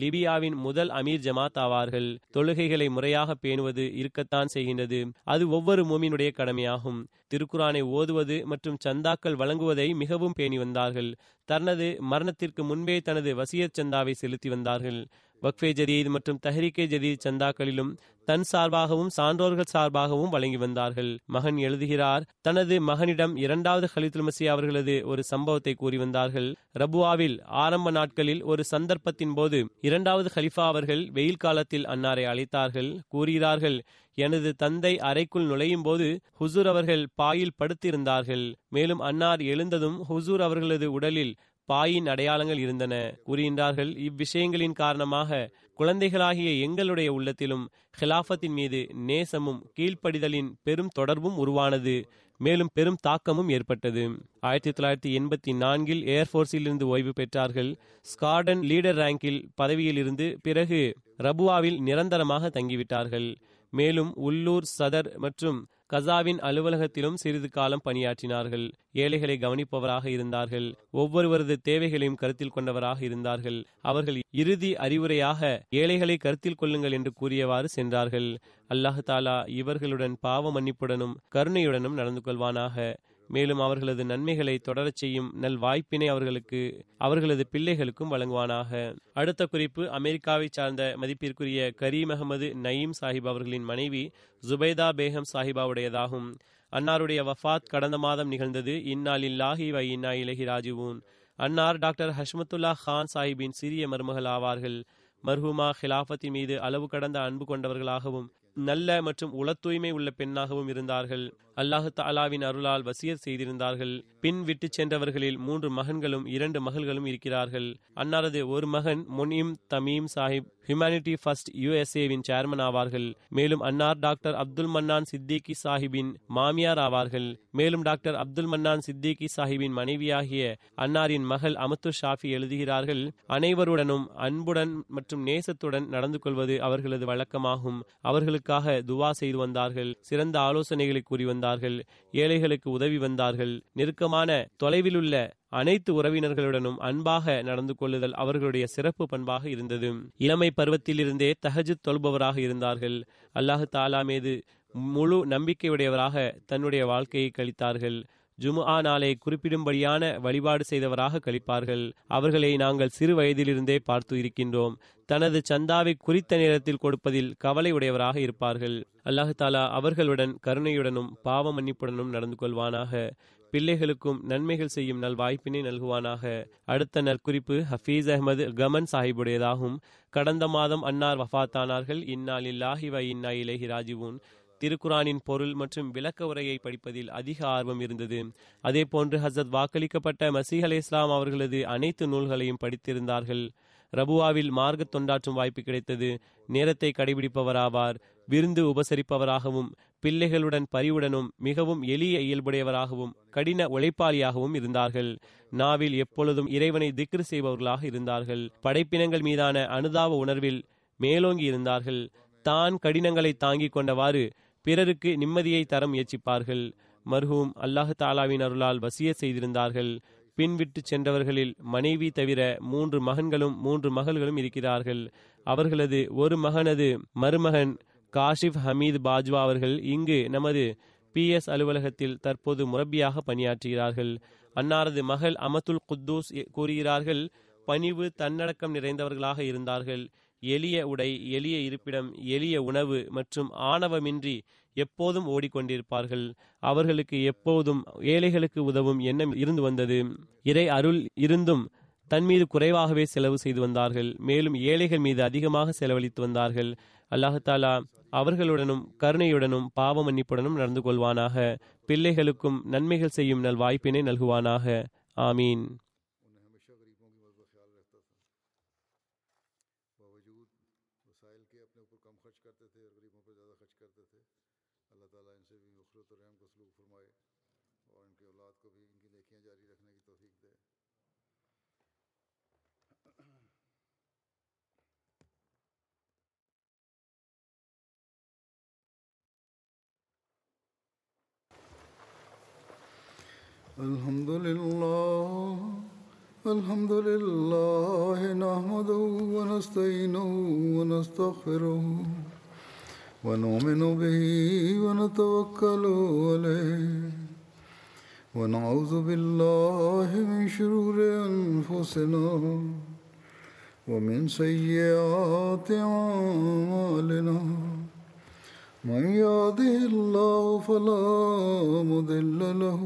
லிபியாவின் முதல் அமீர் ஜமாத் ஆவார்கள். தொழுகைகளை முறையாக பேணுவது இருக்கத்தான் செய்கின்றது. அது ஒவ்வொரு மூமினுடைய கடமையாகும். திருக்குரானை ஓதுவது மற்றும் சந்தாக்கள் வழங்குவதை மிகவும் பேணி வந்தார்கள். தனது மரணத்திற்கு முன்பே தனது வசியச் சந்தாவை செலுத்தி வந்தார்கள். வக்ஃபே ஜதீத் மற்றும் தஹ்ரீக்கே ஜதீத் சந்தாக்களிலும் தன் சார்பாகவும் சான்றோர்கள் சார்பாகவும் வழங்கி வந்தார்கள். மகன் எழுதுகிறார், தனது மகனிடம் இரண்டாவது கலீதுல் மசீஹ் அவர்களது ஒரு சம்பவத்தை கூறி வந்தார்கள். ரபுவாவில் ஆரம்ப நாட்களில் ஒரு சந்தர்ப்பத்தின் போது இரண்டாவது கலிஃபா அவர்கள் வெயில் காலத்தில் அன்னாரை அழைத்தார்கள். கூறுகிறார்கள், எனது தந்தை அறைக்குள் நுழையும் போது ஹுசூர் அவர்கள் பாயில் படுத்திருந்தார்கள். மேலும் அன்னார் எழுந்ததும் ஹுசூர் அவர்களது உடலில் பாயின் அடையாளங்கள் இருந்தன. கூறுகின்றார்கள், இவ்விஷயங்களின் காரணமாக குழந்தைகளாகிய எங்களுடைய உள்ளத்திலும் ஹிலாஃபத்தின் மீது நேசமும் கீழ்ப்படிதலின் பெரும் தொடர்பும் உருவானது. மேலும் பெரும் தாக்கமும் ஏற்பட்டது. 1984 ஏர்ஃபோர்ஸில் இருந்து ஓய்வு பெற்றார்கள். ஸ்கார்டன் லீடர் ரேங்கில் பதவியில் இருந்து பிறகு ரபுவாவில் நிரந்தரமாக தங்கிவிட்டார்கள். மேலும் உள்ளூர் சதர் மற்றும் கசாவின் அலுவலகத்திலும் சிறிது காலம் பணியாற்றினார்கள். ஏழைகளை கவனிப்பவராக இருந்தார்கள். ஒவ்வொருவரது தேவைகளையும் கருத்தில் கொண்டவராக இருந்தார்கள். அவர்கள் இறுதி அறிவுரையாக ஏழைகளை கருத்தில் கொள்ளுங்கள் என்று கூறியவாறு சென்றார்கள். அல்லாஹ் தாலா இவர்களுடன் பாவ மன்னிப்புடனும் கருணையுடனும் நடந்து கொள்வானாக. மேலும் அவர்களது நன்மைகளை தொடரச் செய்யும் நல் வாய்ப்பினை அவர்களது பிள்ளைகளுக்கும் வழங்குவானாக. அடுத்த குறிப்பு அமெரிக்காவை சார்ந்த மதிப்பிற்குரிய கரீம் அகமது நயீம் சாஹிப் அவர்களின் மனைவி ஜுபைதா பேகம் சாஹிபாவுடையதாகும். அன்னாருடைய வஃபாத் கடந்த மாதம் நிகழ்ந்தது. இந்நாளில்லாஹி வ இன்னா இலைஹி ராஜிவூன். அன்னார் டாக்டர் ஹஷ்மத்துல்லா கான் சாஹிப்பின் சிறிய மருமகள் ஆவார்கள். மர்ஹூமா ஹிலாஃபத்தின் மீது அளவு கடந்த அன்பு கொண்டவர்களாகவும் நல்ல மற்றும் உள தூய்மை உள்ள பெண்ணாகவும் இருந்தார்கள். அல்லாஹு தாலாவின் அருளால் வசியத் செய்திருந்தார்கள். பின் விட்டு சென்றவர்களில் 3 மகன்களும் 2 மகள்களும் இருக்கிறார்கள். அன்னாரது ஒரு மகன் முனிம் தமீம் சாஹிப் ஹியூமனிட்டி ஃபர்ஸ்ட் USA-வின் சேர்மன் ஆவார்கள். மேலும் அன்னார் டாக்டர் அப்துல் மன்னான் சித்திகி சாஹிப்பின் மாமியார் ஆவார்கள். மேலும் டாக்டர் அப்துல் மன்னான் சித்திகி சாஹிப்பின் மனைவியாகிய அன்னாரின் மகள் அமத்து ஷாஃபி எழுதுகிறார்கள், அனைவருடனும் அன்புடன் மற்றும் நேசத்துடன் நடந்து கொள்வது அவர்களது வழக்கமாகும். அவர்களுக்காக துவா செய்து வந்தார்கள். சிறந்த ஆலோசனைகளை கூறி வந்தார்கள். ஏழைகளுக்கு உதவி வந்தார்கள். நெருக்கமான தொலைவில் உள்ள அனைத்து உறவினர்களுடனும் அன்பாக நடந்து கொள்ளுதல் அவர்களுடைய சிறப்பு பண்பாக இருந்தது. இளமை பருவத்திலிருந்தே தஹஜுத் தொழுபவராக இருந்தார்கள். அல்லாஹு தாலா மீது முழு நம்பிக்கையுடையவராக தன்னுடைய வாழ்க்கையை கழித்தார்கள். ஜுமுஆ நாளை குறிப்பிடும்படியான வழிபாடு செய்தவராக கழிப்பார்கள். அவர்களை நாங்கள் சிறு வயதிலிருந்தே பார்த்து இருக்கின்றோம். தனது சந்தாவை குறித்த நேரத்தில் கொடுப்பதில் கவலை உடையவராக இருப்பார்கள். அல்லாஹ் தாலா அவர்களுடன் கருணையுடனும் பாவ மன்னிப்புடனும் நடந்து கொள்வானாக. பிள்ளைகளுக்கும் நன்மைகள் செய்யும் நல் வாய்ப்பினை நல்குவானாக. அடுத்த நற்குறிப்பு ஹஃபீஸ் அஹமது கமன் சாஹிபுடையதாகும். கடந்த மாதம் அன்னார் வஃபாத்தானார்கள். இன்னா லில்லாஹி வ இன்னா இலைஹி ராஜிவூன். திருக்குரானின் பொருள் மற்றும் விளக்க உரையை படிப்பதில் அதிக ஆர்வம் இருந்தது. அதே போன்று ஹசரத் வாக்களிக்கப்பட்ட மசீஹ் அலைஹிஸ்ஸலாம் அவர்களது அனைத்து நூல்களையும் படித்திருந்தார்கள். ரபுவாவில் மார்க்க தொண்டாற்றும் வாய்ப்பு கிடைத்தது. நேரத்தை கடைபிடிப்பவராவார். விருந்து உபசரிப்பவராகவும் பிள்ளைகளுடன் பரிவுடனும் மிகவும் எளிய இயல்புடையவராகவும் கடின உழைப்பாளியாகவும் இருந்தார்கள். நாவில் எப்பொழுதும் இறைவனை திக்ரு செய்பவர்களாக இருந்தார்கள். படைப்பினங்கள் மீதான அனுதாப உணர்வில் மேலோங்கி இருந்தார்கள். தான் கடினங்களை தாங்கிக் கொண்டவாறு பிறருக்கு நிம்மதியை தர முயற்சிப்பார்கள். மர்ஹூம் அல்லாஹ் தாலாவின் அருளால் வசியத் செய்திருந்தார்கள். பின்விட்டு சென்றவர்களில் மனைவி தவிர 3 மகன்களும் 3 மகள்களும் இருக்கிறார்கள். அவர்களது ஒரு மகனது மருமகன் காஷிப் ஹமீத் பாஜ்வா அவர்கள் இங்கு நமது PS அலுவலகத்தில் தற்போது முரப்பியாக பணியாற்றுகிறார்கள். அன்னாரது மகள் அமத்துல் குத்தூஸ் கூறுகிறார்கள், பணிவு தன்னடக்கம் நிறைந்தவர்களாக இருந்தார்கள். எளிய உடை, எளிய இருப்பிடம், எளிய உணவு மற்றும் ஆணவமின்றி எப்போதும் ஓடிக்கொண்டிருப்பார்கள். அவர்களுக்கு எப்போதும் ஏழைகளுக்கு உதவும் எண்ணம் இருந்து வந்தது. இறை அருள் இருந்தும் தன் மீது குறைவாகவே செலவு செய்து வந்தார்கள். மேலும் ஏழைகள் மீது அதிகமாக செலவழித்து வந்தார்கள். அல்லாஹ் தாலா அவர்களுடனும் கருணையுடனும் பாவ மன்னிப்புடனும் நடந்து கொள்வானாக. பிள்ளைகளுக்கும் நன்மைகள் செய்யும் நல் வாய்ப்பினை நல்குவானாக. ஆமீன். Alhamdulillah, alhamdulillah, nahmaduhu wa nasta'inuhu wa nastaghfiruhu wa nu'minu bihi wa natawakkalu alayhi wa na'udhu billahi min shururi anfusina ومن سيئات أعمالنا من يهده الله فلا مضل له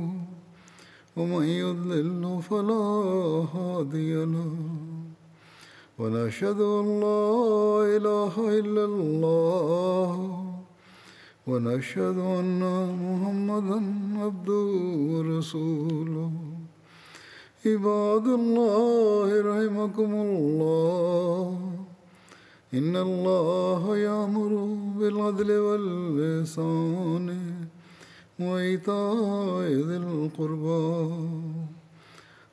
ومن يضلل فلا هادي له ونشهد أن لا إله إلا الله ونشهد أن محمدا عبده ورسوله عباد الله رحمكم الله إن الله يأمر بالعدل والإحسان وإيتاء ذي القربى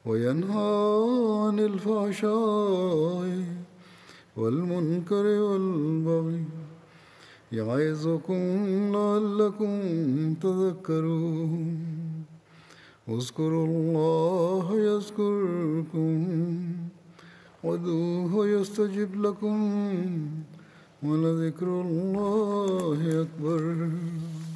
وينهى عن الفحشاء والمنكر والبغي يعظكم لعلكم تذكرون اذكروا الله يذكركم وادعوه يستجب لكم ولذكر الله أكبر.